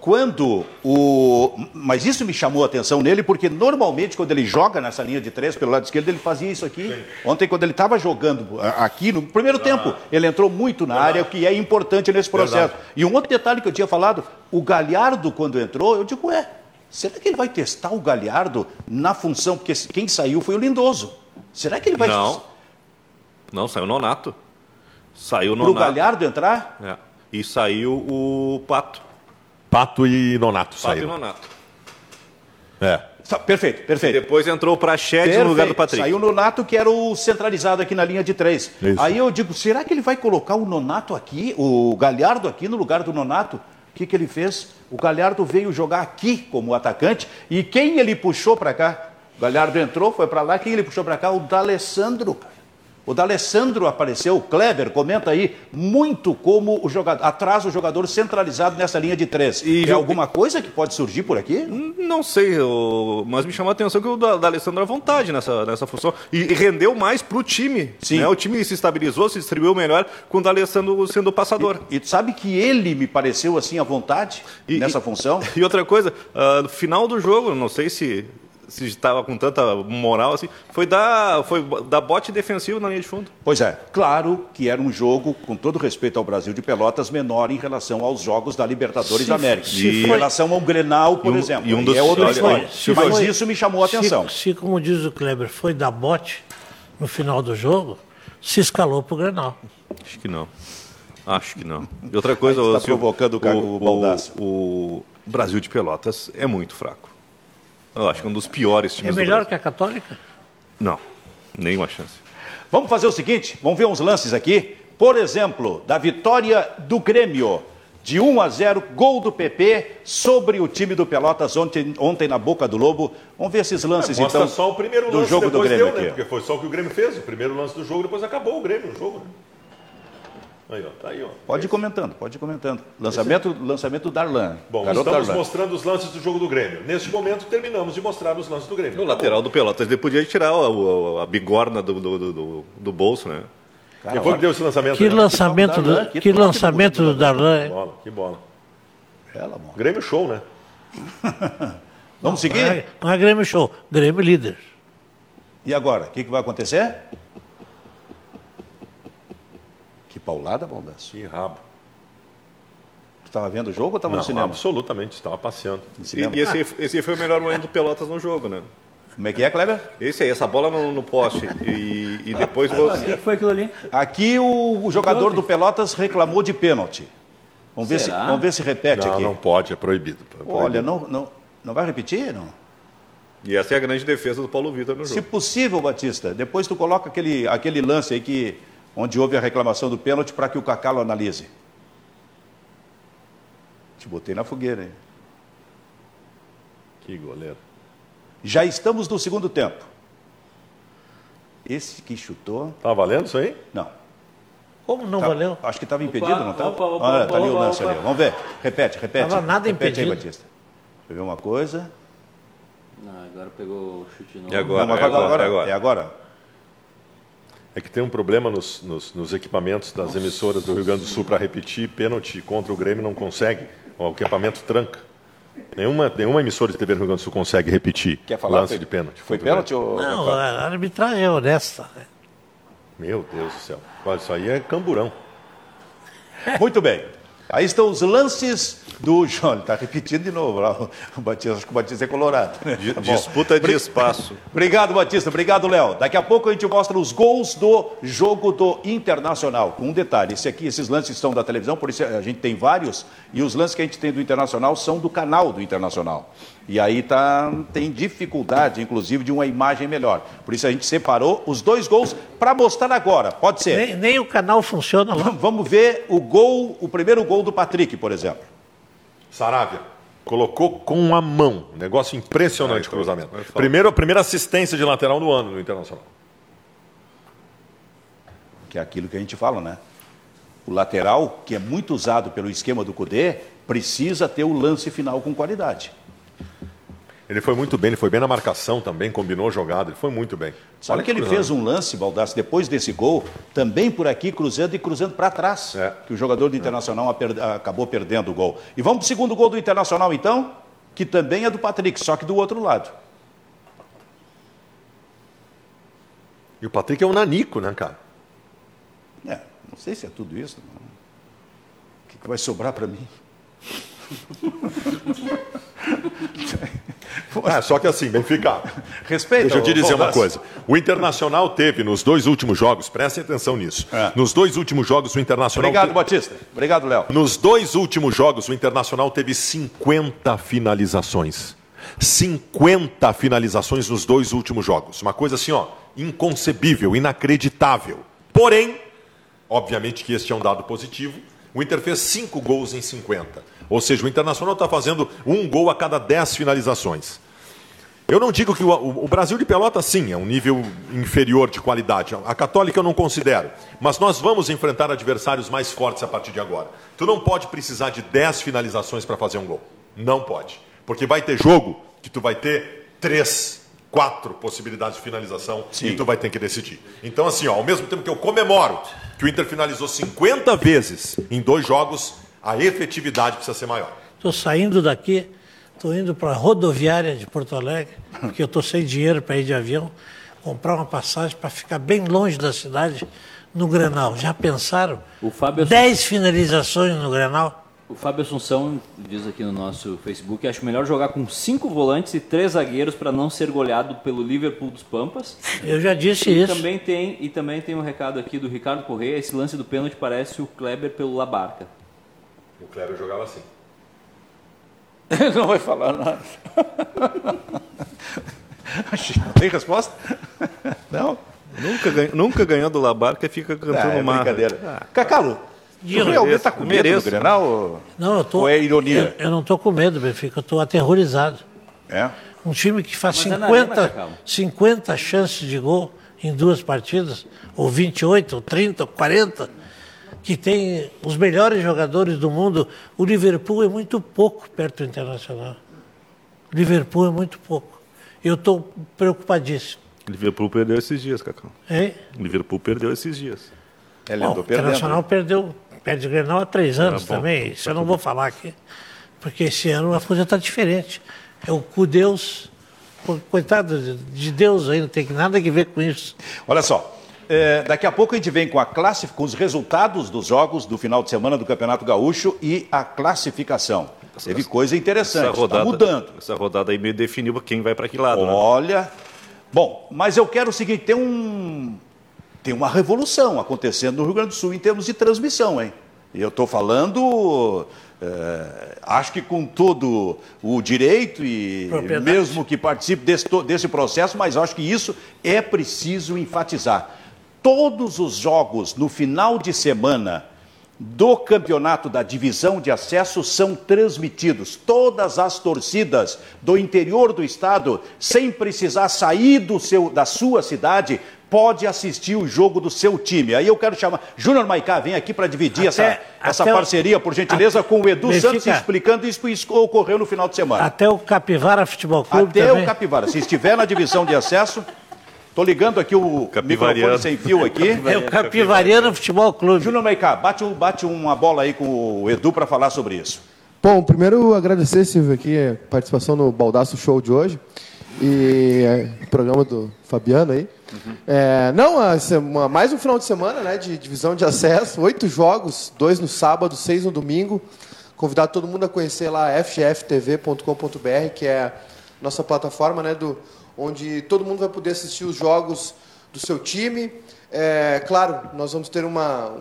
Mas isso me chamou a atenção nele, porque normalmente quando ele joga nessa linha de três pelo lado esquerdo, ele fazia isso aqui. Sim. Ontem, quando ele estava jogando aqui no primeiro tempo, ele entrou muito na área, o que é importante nesse processo. Verdade. E um outro detalhe que eu tinha falado, o Galhardo, quando entrou, eu digo, será que ele vai testar o Galhardo na função? Porque quem saiu foi o Lindoso. Será que ele vai... Não, saiu o Nonato. Saiu o Nonato. Pro Galhardo entrar? É. E saiu o Pato. Pato e Nonato. É. Perfeito. Depois entrou o Prachete no lugar do Patrick. Saiu o Nonato, que era o centralizado aqui na linha de três. Isso. Aí eu digo, será que ele vai colocar o Nonato aqui, o Galhardo aqui no lugar do Nonato? O que ele fez? O Galhardo veio jogar aqui como atacante. E quem ele puxou para cá? O Galhardo entrou, foi para lá. Quem ele puxou para cá? O D'Alessandro, cara. O D'Alessandro apareceu, o Kleber comenta aí, muito como o jogador, atrás o jogador centralizado nessa linha de três. E alguma coisa que pode surgir por aqui? Não sei, mas me chamou a atenção que o D'Alessandro à vontade nessa função. E rendeu mais pro time. Sim. Né? O time se estabilizou, se distribuiu melhor com o D'Alessandro sendo o passador. E tu sabe que ele me pareceu assim à vontade nessa função? E outra coisa, no final do jogo, não sei se estava com tanta moral assim, foi dar bote defensivo na linha de fundo. Pois é, claro que era um jogo, com todo respeito ao Brasil de Pelotas, menor em relação aos jogos da Libertadores da América. Em relação ao Grenal, por exemplo. É outra história. Mas isso me chamou a atenção. Se, como diz o Kleber, foi dar bote no final do jogo, se escalou para o Grenal. Acho que não. E outra coisa... Você está provocando o Caco Baldasco. O Brasil de Pelotas é muito fraco. Eu acho que é um dos piores times. É melhor que a Católica? Não, nenhuma chance. Vamos fazer o seguinte, vamos ver uns lances aqui. Por exemplo, da vitória do Grêmio, de 1-0, gol do Pepe sobre o time do Pelotas ontem na Boca do Lobo. Vamos ver esses lances então. Mostra só o primeiro lance do jogo do Grêmio aqui. Porque foi só o que o Grêmio fez, o primeiro lance do jogo, depois acabou o Grêmio no jogo. Aí, ó, tá aí, ó. Pode ir comentando. Lançamento do Darlan. Bom, estamos mostrando os lances do jogo do Grêmio. Neste momento, terminamos de mostrar os lances do Grêmio. No lateral do Pelotas, ele podia tirar a bigorna do bolso, né? Cara, que deu esse lançamento? Que lançamento do Darlan. Que bola. Bela. Grêmio show, né? Vamos seguir? Não é Grêmio show, Grêmio líder. E agora, o que vai acontecer? Que paulada, Baldasco. Que rabo. Tu estava vendo o jogo ou estava no cinema? Absolutamente, estava passeando. E esse foi o melhor momento do Pelotas no jogo, né? Como é que é, Kleber? Esse aí, essa bola no poste. E depois... O que foi aquilo ali? Aqui o jogador do Pelotas reclamou de pênalti. Vamos ver se repete aqui. Não, não pode, é proibido. Olha, não vai repetir, não? E essa é a grande defesa do Paulo Vitor no jogo. Se possível, Batista, depois tu coloca aquele lance aí que... onde houve a reclamação do pênalti, para que o Cacau analise. Te botei na fogueira, hein? Que goleiro. Já estamos no segundo tempo. Esse que chutou... Tá valendo isso aí? Não. Como não valeu? Acho que estava impedido, não estava? Tá ali o lance ali. Vamos ver. Repete. Não estava nada impedido. Repete aí, Batista. Deixa eu ver uma coisa. Não, agora pegou o chute novo. E agora? É agora. É que tem um problema nos equipamentos das emissoras do Rio Grande do Sul para repetir pênalti contra o Grêmio, não consegue. O equipamento tranca. Nenhuma emissora de TV no Rio Grande do Sul consegue repetir lance de pênalti. Foi pênalti ou... Não, a arbitragem é honesta. Meu Deus do céu. Isso aí é camburão. Muito bem. Aí estão os lances do João. Ele está repetindo de novo. O Batista, acho que o Batista é colorado. Né? Tá disputa de espaço. Obrigado, Batista. Obrigado, Léo. Daqui a pouco a gente mostra os gols do jogo do Internacional. Com um detalhe, esses lances são da televisão, por isso a gente tem vários. E os lances que a gente tem do Internacional são do canal do Internacional. E aí tem dificuldade, inclusive, de uma imagem melhor. Por isso a gente separou os dois gols para mostrar agora. Pode ser. Nem o canal funciona lá. Vamos ver o primeiro gol do Patrick, por exemplo. Saravia colocou com a mão. Um negócio impressionante, cruzamento. A primeira assistência de lateral do ano no Internacional. Que é aquilo que a gente fala, né? O lateral, que é muito usado pelo esquema do Coudet, precisa ter o lance final com qualidade. Ele foi muito bem, ele foi bem na marcação também, combinou jogada, ele foi muito bem. Sabe que ele fez um lance, Baldasco, depois desse gol, também por aqui, cruzando para trás, que o jogador do Internacional acabou perdendo o gol. E vamos para o segundo gol do Internacional, então, que também é do Patrick, só que do outro lado. E o Patrick é um nanico, né, cara? É, não sei se é tudo isso. Não. O que vai sobrar para mim? Só que assim, Benfica, respeita. Deixa eu te dizer uma coisa. O Internacional teve nos dois últimos jogos, prestem atenção nisso. Nos dois últimos jogos o Internacional... Obrigado, Batista. Obrigado, Léo. Nos dois últimos jogos o Internacional teve 50 finalizações. 50 finalizações nos dois últimos jogos. Uma coisa assim, inconcebível, inacreditável. Porém, obviamente que este é um dado positivo. O Inter fez 5 gols em 50. Ou seja, o Internacional está fazendo um gol a cada 10 finalizações. Eu não digo que o Brasil de Pelotas, sim, é um nível inferior de qualidade. A Católica eu não considero. Mas nós vamos enfrentar adversários mais fortes a partir de agora. Tu não pode precisar de 10 finalizações para fazer um gol. Não pode. Porque vai ter jogo que tu vai ter 3, 4 possibilidades de finalização. Sim. E tu vai ter que decidir. Então, assim, ao mesmo tempo que eu comemoro que o Inter finalizou 50 vezes em 2 jogos, a efetividade precisa ser maior. Estou saindo daqui, estou indo para a rodoviária de Porto Alegre, porque eu estou sem dinheiro para ir de avião, comprar uma passagem para ficar bem longe da cidade, no Grenal. Já pensaram? 10 finalizações no Grenal? O Fábio Assunção diz aqui no nosso Facebook: acho melhor jogar com 5 volantes e 3 zagueiros para não ser goleado pelo Liverpool dos Pampas. Eu já disse isso. Também tem um recado aqui do Ricardo Corrêa: esse lance do pênalti parece o Kleber pelo Labarca. O Kleber jogava assim. Ele não vai falar nada. Tem resposta? Não? Nunca ganhou do Labarca e fica cantando brincadeira. Cacau. Alguém está com medo do Grenal? Não, ou é ironia? Eu não estou com medo, Benfica, eu estou aterrorizado. É? Um time que faz 50 chances de gol em 2 partidas, ou 28, ou 30, ou 40, que tem os melhores jogadores do mundo. O Liverpool é muito pouco perto do Internacional. O Liverpool é muito pouco. Eu estou preocupadíssimo. O Liverpool perdeu esses dias, Cacau. É? O Liverpool perdeu esses dias. O Internacional perde o Grenal há 3 anos também, isso eu não vou falar aqui, porque esse ano a coisa está diferente. É o cu Deus, coitado de Deus aí, não tem nada a ver com isso. Olha só, daqui a pouco a gente vem com a com os resultados dos jogos do final de semana do Campeonato Gaúcho e a classificação. Teve coisa interessante, está mudando. Essa rodada aí meio definiu quem vai para que lado. Olha, né? Bom, mas eu quero o seguinte, tem uma revolução acontecendo no Rio Grande do Sul em termos de transmissão, hein? E eu estou falando, acho que com todo o direito e mesmo que participe desse processo, mas acho que isso é preciso enfatizar. Todos os jogos no final de semana do campeonato da divisão de acesso são transmitidos. Todas as torcidas do interior do estado, sem precisar sair da sua cidade, pode assistir o jogo do seu time. Aí eu quero chamar... Júnior Maicá, vem aqui para dividir essa parceria, por gentileza, com o Edu Santos, explicando isso que ocorreu no final de semana. Até o Capivara Futebol Clube também. Até o Capivara. Se estiver na divisão de acesso, Tô ligando aqui o microfone sem fio aqui. É o Capivariano Futebol Clube. Júnior Meicá, bate uma bola aí com o Edu para falar sobre isso. Bom, primeiro agradecer, Silvio, aqui a participação no Baldasco Show de hoje. E o programa do Fabiano aí. Uhum. Mais um final de semana, né, de divisão de acesso. 8 jogos, 2 no sábado, 6 no domingo. Convidar todo mundo a conhecer lá fgftv.com.br, que é a nossa plataforma, né, onde todo mundo vai poder assistir os jogos do seu time. Claro, nós vamos ter uma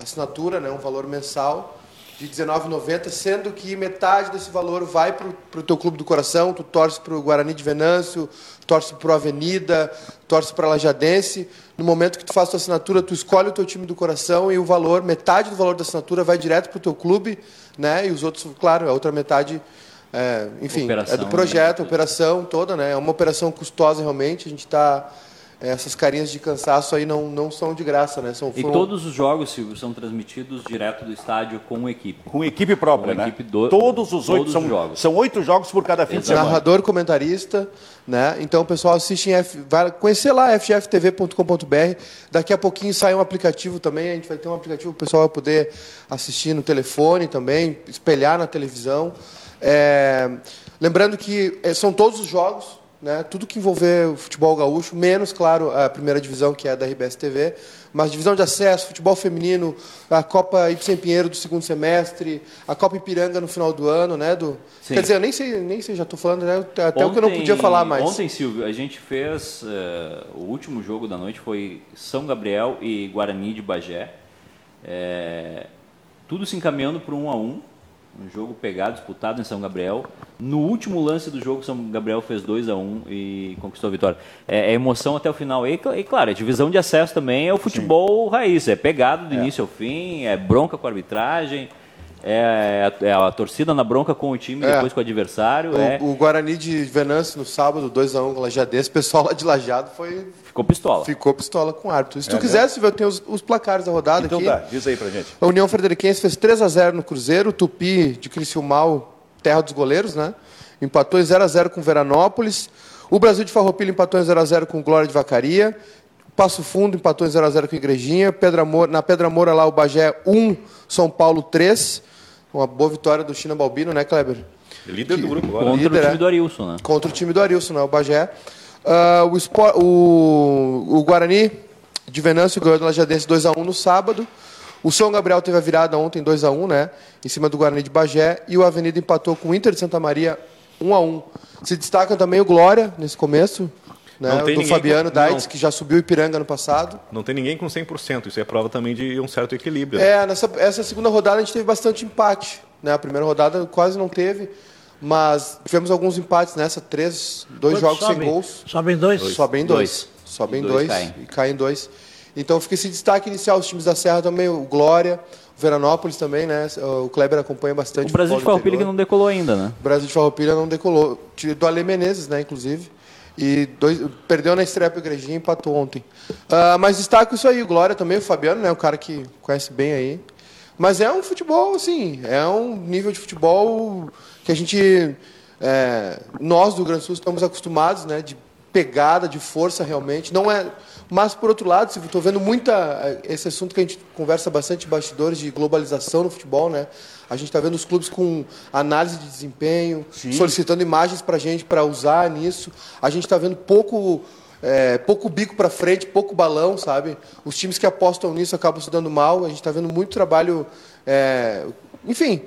assinatura, né, um valor mensal de R$19,90, sendo que metade desse valor vai para o teu clube do coração. Tu torce para o Guarani de Venâncio, torce para o Avenida, torce para a Lajadense. No momento que tu faz tua assinatura, tu escolhe o teu time do coração e o valor, metade do valor da assinatura vai direto para o teu clube, né? E os outros, claro, a outra metade... é do projeto, né? Operação toda, né? É uma operação custosa realmente, a gente está... Essas carinhas de cansaço aí não são de graça, né? Todos os jogos, Silvio, são transmitidos direto do estádio com equipe. Com equipe própria, com, né? Equipe todos os 8 jogos. São 8 jogos por cada fim de semana. Narrador, comentarista, né? Então o pessoal assiste, vai conhecer lá, fgftv.com.br. Daqui a pouquinho sai um aplicativo também, a gente vai ter um aplicativo, o pessoal vai poder assistir no telefone também, espelhar na televisão. Lembrando que são todos os jogos, né? Tudo que envolver o futebol gaúcho, menos, claro, a primeira divisão, que é da RBS TV, mas divisão de acesso, futebol feminino, a Copa Ibsen Pinheiro do segundo semestre, a Copa Ipiranga no final do ano, né? Quer dizer, eu nem sei, já estou falando, né? Até o que eu não podia falar mais. Ontem, Silvio, a gente fez, o último jogo da noite foi São Gabriel e Guarani de Bagé, tudo se encaminhando para 1-1. Um jogo pegado, disputado em São Gabriel. No último lance do jogo, São Gabriel fez 2-1 e conquistou a vitória. É emoção até o final. E claro, é divisão de acesso também, é o futebol raiz. É pegado do início ao fim, é bronca com a arbitragem, é a torcida na bronca com o time, depois com o adversário. O Guarani de Venâncio, no sábado, 2-1 com o Lajadense. O pessoal lá de Lajado foi... Ficou pistola com o árbitro. Se tu quiser, Silvio, eu tenho os placares da rodada aqui. Então tá, diz aí pra gente. A União Frederiquense fez 3-0 no Cruzeiro, Tupi de Criciúma, terra dos goleiros, né? Empatou em 0-0 com o Veranópolis. O Brasil de Farroupilha empatou em 0-0 com o Glória de Vacaria. Passo Fundo empatou em 0-0 com a Igrejinha. Na Pedra Moura lá, o Bagé 1, São Paulo 3. Uma boa vitória do China Balbino, né, Kleber? Líder do grupo agora. Contra o time do Arilson, né? Contra o time do Arilson, né? O Bagé. O Guarani de Venâncio ganhou do Lajadense 2-1 no sábado. O São Gabriel teve a virada ontem 2-1, né, em cima do Guarani de Bagé. E o Avenida empatou com o Inter de Santa Maria 1-1. Se destaca também o Glória nesse começo, né, do Fabiano Daites, que já subiu o Ipiranga no passado. Não tem ninguém com 100%. Isso é prova também de um certo equilíbrio, né? Essa segunda rodada a gente teve bastante empate, né? A primeira rodada quase não teve, mas tivemos alguns empates nessa, 2 jogos sobe, sem gols. Sobem dois e caem dois. Então fica esse destaque inicial, os times da Serra também, o Glória, o Veranópolis também, né? O Kleber acompanha bastante. O Brasil de Farroupilha que não decolou ainda, né? O Brasil de Farroupilha não decolou, do Ale Menezes, né, inclusive. E perdeu na estreia para o Igrejinha e empatou ontem. Mas destaque isso aí, o Glória também, o Fabiano, né, o cara que conhece bem aí. Mas é um futebol, assim, é um nível de futebol que a gente, nós do Rio Grande do Sul, estamos acostumados, né, de pegada, de força realmente. Não é, mas, por outro lado, estou vendo esse assunto que a gente conversa bastante em bastidores, de globalização no futebol, né? A gente está vendo os clubes com análise de desempenho, sim, solicitando imagens para a gente, para usar nisso. A gente está vendo pouco bico para frente, pouco balão, sabe? Os times que apostam nisso acabam se dando mal. A gente está vendo muito trabalho... Enfim,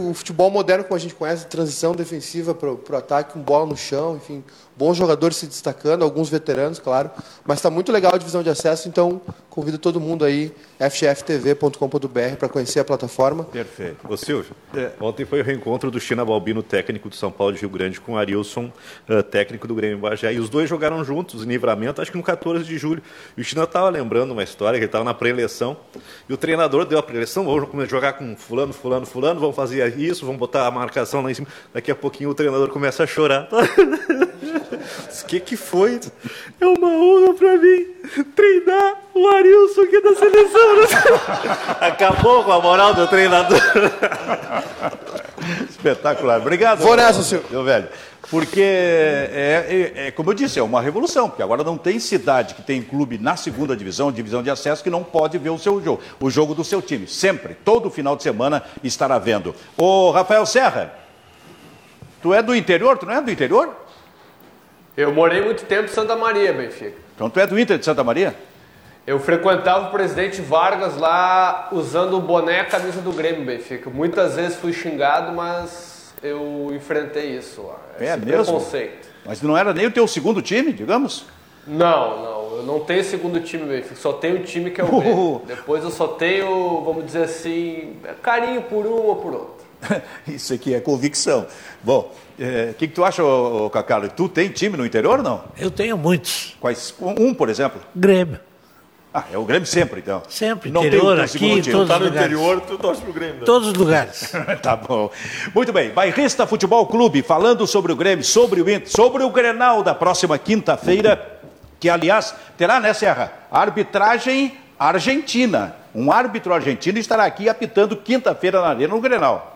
o futebol moderno, como a gente conhece, transição defensiva para o ataque, com bola no chão, enfim, bons jogadores se destacando, alguns veteranos, claro. Mas está muito legal a divisão de acesso, então convido todo mundo aí, fgftv.com.br, para conhecer a plataforma. Perfeito. Ô Silvio, ontem foi o reencontro do China Balbino, técnico do São Paulo de Rio Grande, com o Arilson, técnico do Grêmio Bagé, e os dois jogaram juntos em Livramento, acho que no 14 de julho. E o China estava lembrando uma história, que ele estava na pré-eleição, e o treinador deu a pré-eleição, vamos começar a jogar com fulano, vamos fazer isso, vamos botar a marcação lá em cima. Daqui a pouquinho o treinador começa a chorar. O que foi? É uma honra pra mim treinar o Arilson aqui da seleção. Acabou com a moral do treinador. Espetacular. Obrigado. Vou nessa, senhor. Meu velho. Porque, como eu disse, é uma revolução, porque agora não tem cidade que tem clube na segunda divisão, divisão de acesso, que não pode ver o seu jogo, o jogo do seu time. Sempre, todo final de semana estará vendo. Ô, Rafael Serra, tu é do interior? Tu não é do interior? Eu morei muito tempo em Santa Maria, Benfica. Então tu é do Inter de Santa Maria? Eu frequentava o Presidente Vargas lá usando o boné e a camisa do Grêmio, Benfica. Muitas vezes fui xingado, mas... eu enfrentei isso lá, esse preconceito. Mas não era nem o teu segundo time, digamos? Não, não, eu não tenho segundo time, Benfica. Só tenho o time que é o meu. Depois eu só tenho, vamos dizer assim, carinho por um ou por outro. Isso aqui é convicção. Bom, o que tu acha, Cacalo? Tu tem time no interior ou não? Eu tenho muitos. Quais? Um, por exemplo? Grêmio. Ah, é o Grêmio sempre, então. Sempre, não interior, tem aqui, time. Todos tá no lugares. Interior, tu torce pro Grêmio. Não? Todos os lugares. Tá bom. Muito bem, Bairrista Futebol Clube, falando sobre o Grêmio, sobre o Inter, sobre o Grenal da próxima quinta-feira, que, aliás, terá, né, Serra? Arbitragem argentina. Um árbitro argentino estará aqui apitando quinta-feira na Arena, no Grenal.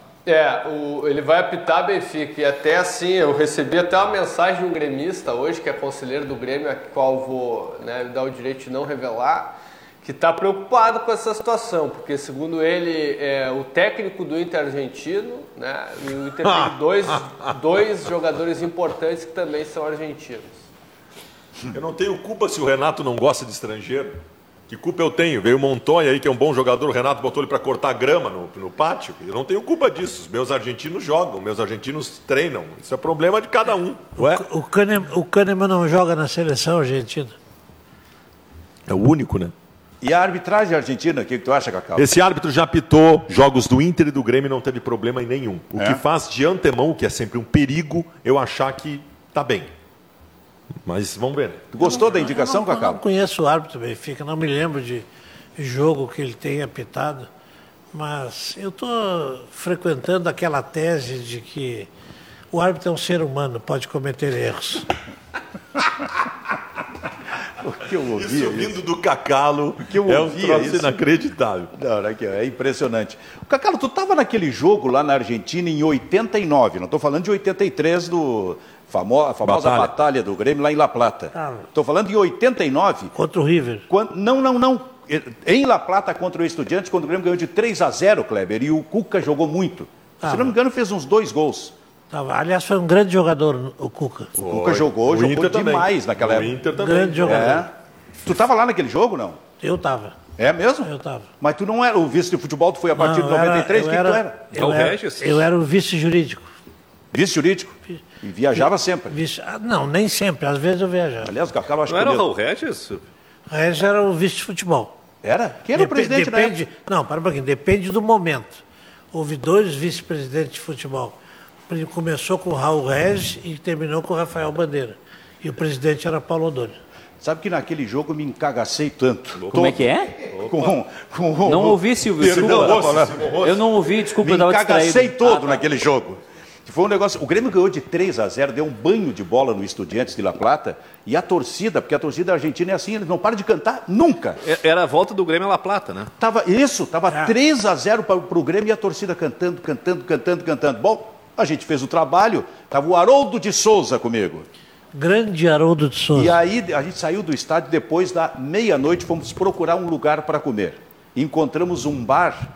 Ele vai apitar, Benfica, e até assim, eu recebi até uma mensagem de um gremista hoje, que é conselheiro do Grêmio, a qual vou me dar o direito de não revelar, que está preocupado com essa situação, porque segundo ele, o técnico do Inter argentino, né, e o Inter tem dois jogadores importantes que também são argentinos. Eu não tenho culpa se o Renato não gosta de estrangeiro. Que culpa eu tenho? Veio o Montoya aí, que é um bom jogador, o Renato botou ele para cortar grama no pátio. Eu não tenho culpa disso. Os meus argentinos jogam, meus argentinos treinam. Isso é problema de cada um. Ué? O Kahneman não joga na seleção argentina. É o único, né? E a arbitragem argentina, o que tu acha, Cacau? Esse árbitro já apitou jogos do Inter e do Grêmio e não teve problema em nenhum. O que faz de antemão, que é sempre um perigo, eu achar que tá bem. Mas vamos ver. Tu gostou da indicação, Cacau? Eu não conheço o árbitro Benfica, não me lembro de jogo que ele tenha apitado, mas eu estou frequentando aquela tese de que o árbitro é um ser humano, pode cometer erros. O que eu ouvi, isso vindo do Cacalo, o que eu ouvi, é um troço inacreditável. Não, é impressionante. O Cacalo, tu estava naquele jogo lá na Argentina em 89, não estou falando de 83 do... A famosa batalha do Grêmio lá em La Plata. Estou falando de 89. Contra o River. Não. Em La Plata contra o Estudiantes, quando o Grêmio ganhou de 3-0, Kleber, e o Cuca jogou muito. Se não me engano, fez uns 2 gols. Aliás, foi um grande jogador, o Cuca. O Cuca jogou demais naquela época. O Inter também. Grande jogador. Tu estava lá naquele jogo, não? Eu estava. É mesmo? Eu estava. Mas tu não era o vice de futebol, tu foi a partir de 93? Quem tu era? Eu era o vice jurídico. Vice jurídico? E viajava sempre? Nem sempre. Às vezes eu viajava. Aliás, o Cacau acho que... Não era o Regis? O Regis era o vice de futebol. Era? Quem era o presidente na época? Não, para um pouquinho. Depende do momento. Houve 2 vice-presidentes de futebol. Começou com o Raul Regis e terminou com o Rafael Bandeira. E o presidente era Paulo Odônio. Sabe que naquele jogo eu me encagacei tanto. Como é que é? Não ouvi, Silvio. Eu não ouvi, desculpa, eu estava distraído. Me encagacei todo naquele jogo. Foi um negócio. O Grêmio ganhou de 3-0, deu um banho de bola no Estudiantes de La Plata, e a torcida, porque a torcida argentina é assim, eles não param de cantar nunca. Era a volta do Grêmio a La Plata, né? Tava 3-0 para o Grêmio e a torcida cantando. Bom, a gente fez o trabalho, tava o Haroldo de Souza comigo. Grande Haroldo de Souza. E aí a gente saiu do estádio depois da meia-noite, fomos procurar um lugar para comer. Encontramos um bar,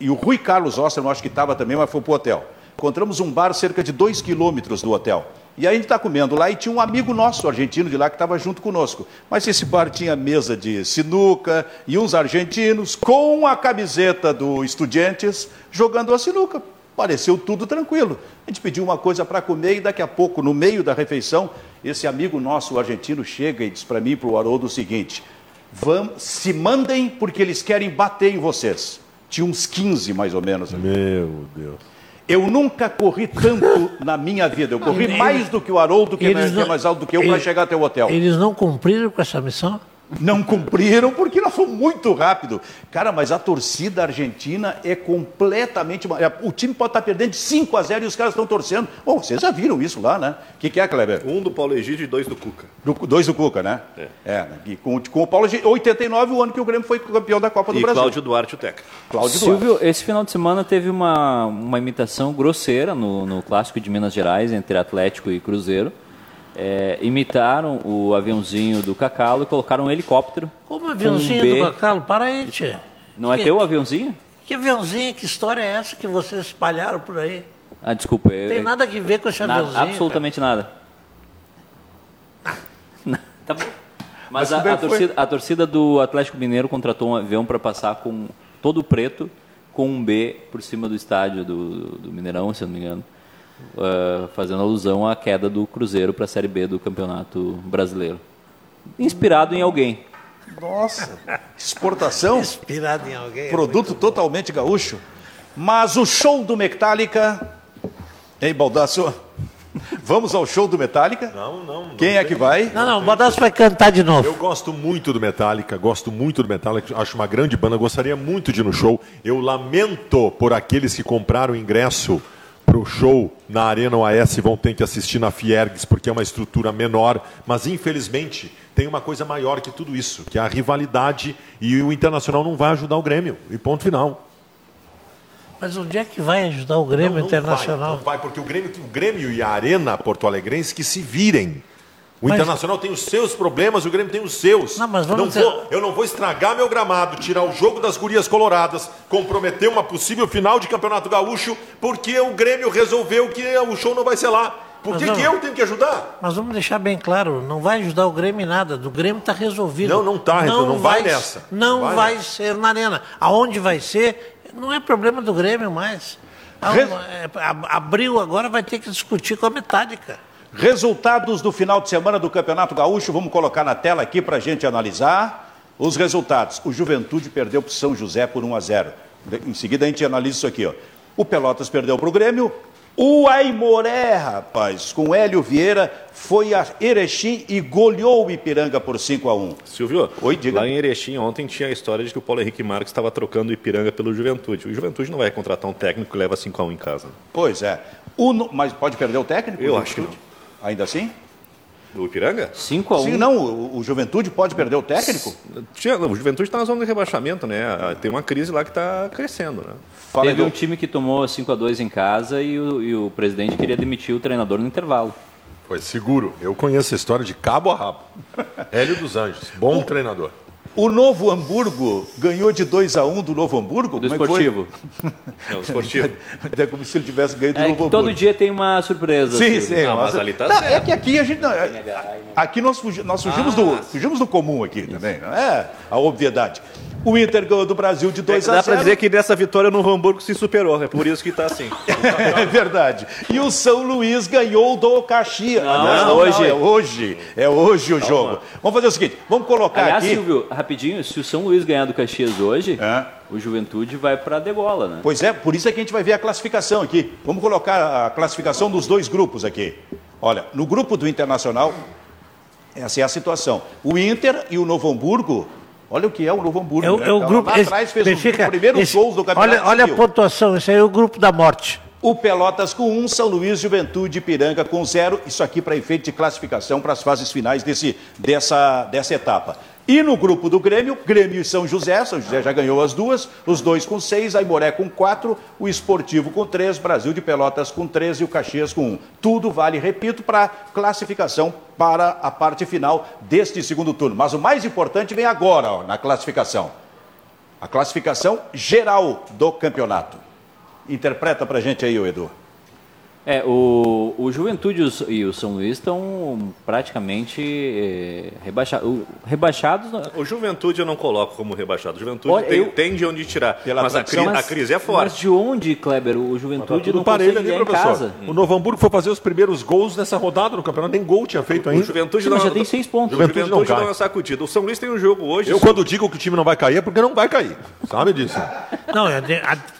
e o Rui Carlos Oster, eu acho que estava também, mas foi pro hotel. Encontramos um bar cerca de 2 quilômetros do hotel. E aí a gente está comendo lá e tinha um amigo nosso, argentino de lá, que estava junto conosco. Mas esse bar tinha mesa de sinuca e uns argentinos com a camiseta do Estudiantes jogando a sinuca. Pareceu tudo tranquilo. A gente pediu uma coisa para comer e daqui a pouco, no meio da refeição, esse amigo nosso argentino chega e diz para mim e para o Haroldo o seguinte: se mandem porque eles querem bater em vocês. Tinha uns 15 mais ou menos ali. Meu Deus. Eu nunca corri tanto na minha vida. Eu corri mais do que o Haroldo, que é mais alto do que eu, para chegar até o hotel. Eles não cumpriram com essa missão? Não cumpriram porque nós fomos muito rápido. Cara, mas a torcida argentina é completamente... O time pode estar perdendo de 5-0 e os caras estão torcendo. Bom, vocês já viram isso lá, né? O que é, Kleber? Um do Paulo Egídio e dois do Cuca. Dois do Cuca, né? É. E com o Paulo Egídio, 89, o ano que o Grêmio foi campeão da Copa do Brasil. E Cláudio Duarte, o técnico. Silvio, esse final de semana teve uma imitação grosseira no Clássico de Minas Gerais, entre Atlético e Cruzeiro. Imitaram o aviãozinho do Cacau e colocaram um helicóptero. Como aviãozinho do Cacau? Para aí, tchê. Não é teu aviãozinho? Que aviãozinho? Que história é essa que vocês espalharam por aí? Ah, desculpa. Tem nada a ver com esse aviãozinho. Absolutamente nada. Tá bom. Mas a torcida do Atlético Mineiro contratou um avião para passar com todo preto, com um B por cima do estádio do Mineirão, se eu não me engano. Fazendo alusão à queda do Cruzeiro para a Série B do Campeonato Brasileiro. Inspirado em alguém. Nossa, exportação. Inspirado em alguém. Produto totalmente gaúcho. Mas o show do Metallica... Ei, Baldasco, vamos ao show do Metallica? Não. Quem é que vai? Não, o Baldasco vai cantar de novo. Eu gosto muito do Metallica. Acho uma grande banda, gostaria muito de ir no show. Eu lamento por aqueles que compraram o ingresso para o show na Arena OAS, vão ter que assistir na Fiergs, porque é uma estrutura menor, mas infelizmente tem uma coisa maior que tudo isso, que é a rivalidade, e o Internacional não vai ajudar o Grêmio, e ponto final. Mas onde é que vai ajudar o Grêmio Internacional? Não vai, porque o Grêmio e a Arena porto-alegrense que se virem. Internacional tem os seus problemas, o Grêmio tem os seus. Não, mas eu não vou estragar meu gramado, tirar o jogo das gurias coloradas, comprometer uma possível final de Campeonato Gaúcho, porque o Grêmio resolveu que o show não vai ser lá. Por que eu tenho que ajudar? Mas vamos deixar bem claro, não vai ajudar o Grêmio em nada. Do Grêmio está resolvido. Não vai nessa. Não vai ser na Arena. Aonde vai ser, não é problema do Grêmio mais. Abril agora vai ter que discutir com a Metallica. Resultados do final de semana do Campeonato Gaúcho, vamos colocar na tela aqui para a gente analisar os resultados. O Juventude perdeu para o São José por 1-0. Em seguida a gente analisa isso aqui, ó. O Pelotas perdeu para o Grêmio. O Aimoré, rapaz, com Hélio Vieira, foi a Erechim e goleou o Ipiranga por 5-1. Silvio, oi, diga. Lá em Erechim ontem tinha a história de que o Paulo Henrique Marques estava trocando o Ipiranga pelo Juventude. O Juventude não vai contratar um técnico que leva 5-1 em casa. Pois é. Mas pode perder o técnico? Eu acho que não. Ainda assim? Do Ipiranga? 5-1. Sim, não, o Juventude pode perder o técnico? O Juventude está na zona de rebaixamento, né? Tem uma crise lá que está crescendo, né? Teve um time que tomou 5-2 em casa e o presidente queria demitir o treinador no intervalo. Foi seguro. Eu conheço a história de cabo a rabo. Hélio dos Anjos, bom treinador. O Novo Hamburgo ganhou de 2-1 do Novo Hamburgo? Do Esportivo. Não, do Esportivo. É como se ele tivesse ganho do Novo Hamburgo. Todo dia tem uma surpresa. Sim. Mas ali tá certo. É que aqui a gente... Aqui nós fugimos do comum aqui também. Não é a obviedade. O Inter ganhou do Brasil de 2-0. Dá para dizer que dessa vitória o Novo Hamburgo se superou. É por isso que está assim. É verdade. E o São Luís ganhou do Caxias. Não, hoje. É hoje o jogo. Mano. Vamos fazer o seguinte. Vamos colocar aqui... Silvio, rapidinho, se o São Luís ganhar do Caxias hoje, o Juventude vai para a degola, né? Pois é, por isso é que a gente vai ver a classificação aqui. Vamos colocar a classificação dos dois grupos aqui. Olha, no grupo do Internacional, essa é a situação. O Inter e o Novo Hamburgo... Olha o que é o Novo Hamburgo. Lá atrás fez os primeiros gols do campeonato. Olha a pontuação, esse aí é o grupo da morte. O Pelotas com 1, São Luís, Juventude, Ipiranga com 0. Isso aqui para efeito de classificação para as fases finais dessa etapa. E no grupo do Grêmio, Grêmio e São José. São José já ganhou as duas. Os dois com 6, Aimoré com 4, o Esportivo com 3, Brasil de Pelotas com 3 e o Caxias com 1. Tudo vale, repito, para classificação para a parte final deste segundo turno. Mas o mais importante vem agora, na classificação. A classificação geral do campeonato. Interpreta para a gente aí, Edu. O Juventude e o São Luís estão praticamente rebaixados. O Juventude eu não coloco como rebaixado. O Juventude tem de onde tirar. Mas a crise é forte. Mas de onde, Kleber? O Juventude não consegue ganhar em casa. O Novo Hamburgo foi fazer os primeiros gols nessa rodada no campeonato. Nem gol tinha feito ainda. O Juventude já tem 6 pontos. O Juventude dá uma sacudida. O São Luís tem um jogo hoje. Quando digo que o time não vai cair, é porque não vai cair. Sabe disso?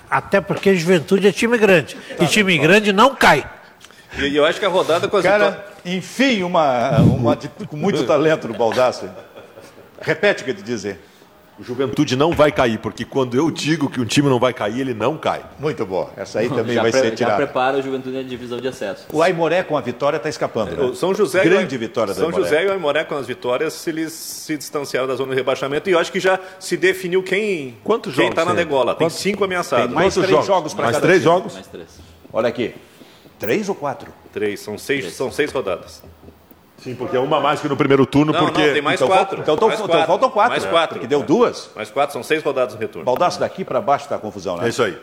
Até porque Juventude é time grande. E time grande não cai. E eu acho que a rodada... Enfim, com muito talento no Baldasco. Repete o que eu te dizer. O Juventude não vai cair, porque quando eu digo que um time não vai cair, ele não cai. Muito bom. Essa aí também vai ser tirada. Já prepara o Juventude na divisão de acesso. O Aimoré com a vitória está escapando. É, né? São José grande e vitória do São Aimoré. José e o Aimoré com as vitórias, eles se distanciaram da zona de rebaixamento e eu acho que já se definiu quem está na degola. Tem 5 ameaçados. Tem mais 3 jogos para cada time. Mais 3 jogos? Mais 3. Olha aqui. 3 ou 4? 3. São 6 rodadas. Sim, porque é uma mais que no primeiro turno. Não, porque... não, tem mais 4. Então faltam 4. Mais 4. Porque deu 2. Mais 4, são 6 rodadas no retorno. Baldasso, daqui para baixo está a confusão, né? É isso aí.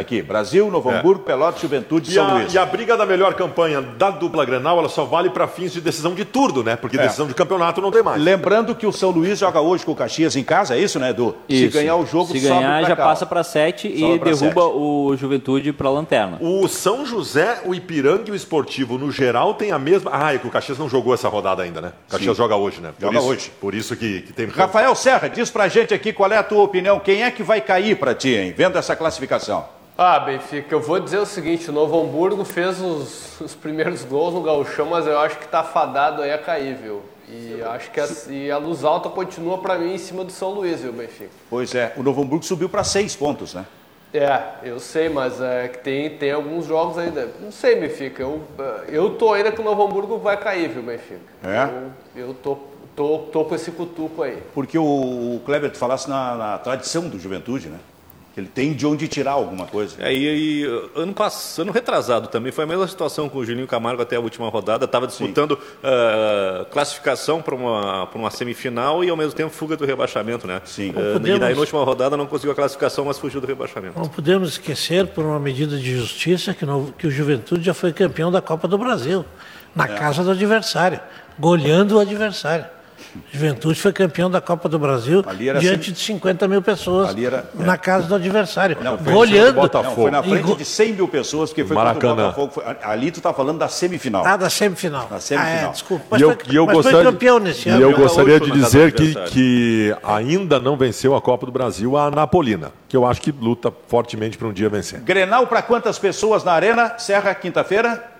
Aqui, Brasil, Novo Hamburgo, Pelotas, Juventude e São Luís. E a briga da melhor campanha da dupla Grenal, ela só vale para fins de decisão de turno, né? Porque decisão de campeonato não tem mais. Lembrando que o São Luís joga hoje com o Caxias em casa, é isso, né, Edu? Isso. Se ganhar o jogo, sobe para cá. Se ganhar, já passa para 7 e derruba o Juventude para a lanterna. O São José, o Ipiranga e o Esportivo, no geral, tem a mesma... Ah, é que o Caxias não jogou essa rodada ainda, né? O Caxias joga hoje, né? Joga hoje. Por isso que tem... Rafael Serra, diz pra gente aqui qual é a tua opinião. Quem é que vai cair pra ti, hein? Vendo essa classificação. Ah, Benfica, eu vou dizer o seguinte. O Novo Hamburgo fez os primeiros gols no Gauchão, mas eu acho que tá fadado aí a cair, viu? E acho que a Luz Alta continua pra mim em cima do São Luís, viu, Benfica? Pois é. O Novo Hamburgo subiu pra 6 pontos, né? É, eu sei, mas é que tem alguns jogos ainda. Não sei, Benfica. Eu tô ainda que o Novo Hamburgo vai cair, viu, Benfica? É? Eu tô com esse cutuco aí. Porque o Kleber, tu falasse na tradição do Juventude, né? Que ele tem de onde tirar alguma coisa. É, e ano retrasado também, foi a mesma situação com o Julinho Camargo até a última rodada. Estava disputando classificação para uma semifinal e, ao mesmo tempo, fuga do rebaixamento, né? Sim. E daí, na última rodada, não conseguiu a classificação, mas fugiu do rebaixamento. Não podemos esquecer, por uma medida de justiça, que o Juventude já foi campeão da Copa do Brasil, na casa do adversário, goleando o adversário. Juventude foi campeão da Copa do Brasil diante de 50 mil pessoas na casa do adversário. Não, foi goleando. Não, foi na frente de 100 mil pessoas, porque foi Maracanã. Contra o Botafogo. Ali tu tá falando da semifinal. Ah, da semifinal. Na semifinal. Desculpa. Mas foi campeão nesse ano. E eu gostaria de dizer que ainda não venceu a Copa do Brasil a Anapolina, que eu acho que luta fortemente para um dia vencer. Grenal para quantas pessoas na Arena? Serra, quinta-feira?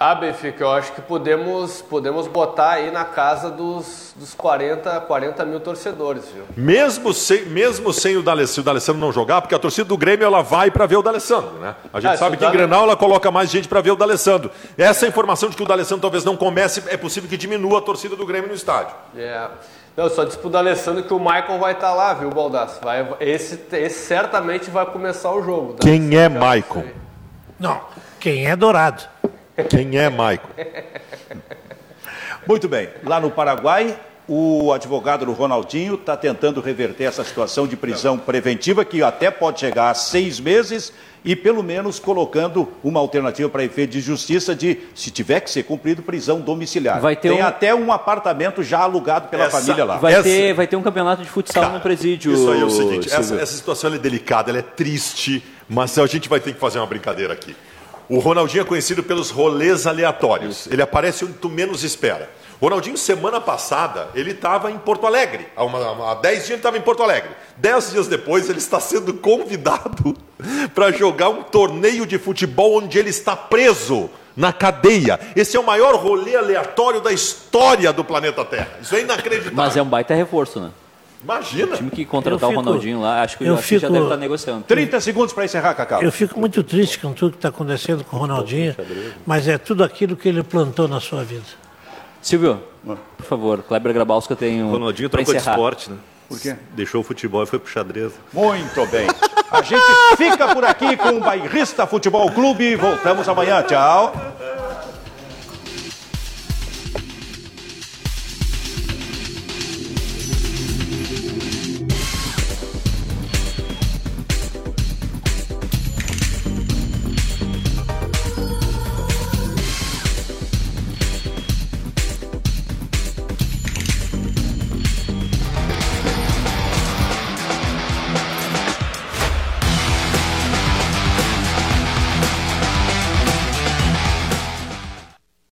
Ah, Benfica, eu acho que podemos botar aí na casa dos 40 mil torcedores, viu? Mesmo sem o D'Alessandro não jogar, porque a torcida do Grêmio ela vai para ver o D'Alessandro, né? A gente sabe que em Grenal ela coloca mais gente para ver o D'Alessandro. Essa informação de que o D'Alessandro talvez não comece, é possível que diminua a torcida do Grêmio no estádio. É. Não, só disse pro D'Alessandro que o Maicon vai estar lá, viu, Baldasco? Esse certamente vai começar o jogo. Quem é Maicon? Não, quem é Dourado. Quem é Maicon? Muito bem. Lá no Paraguai, o advogado do Ronaldinho está tentando reverter essa situação de prisão preventiva, que até pode chegar a 6 meses, e pelo menos colocando uma alternativa para efeito de justiça de, se tiver que ser cumprido, prisão domiciliar. Tem até um apartamento já alugado pela família lá. Vai ter um campeonato de futsal no presídio. Isso aí é o seguinte, essa situação é delicada, ela é triste, mas a gente vai ter que fazer uma brincadeira aqui. O Ronaldinho é conhecido pelos rolês aleatórios. Ele aparece onde tu menos espera. Ronaldinho, semana passada, ele estava em Porto Alegre. Há 10 dias ele estava em Porto Alegre. 10 dias depois, ele está sendo convidado para jogar um torneio de futebol onde ele está preso na cadeia. Esse é o maior rolê aleatório da história do planeta Terra. Isso é inacreditável. Mas é um baita reforço, né? Imagina. O time que contratar o Ronaldinho lá, acho que já deve estar negociando. 30 segundos para encerrar, Cacau. Eu fico muito triste com tudo que está acontecendo com o Ronaldinho, mas é tudo aquilo que ele plantou na sua vida. Silvio, por favor, Kleber Grabauska tem um... Ronaldinho trocou de esporte, né? Por quê? Deixou o futebol e foi pro xadrez. Muito bem. A gente fica por aqui com o Bairrista Futebol Clube. Voltamos amanhã. Tchau.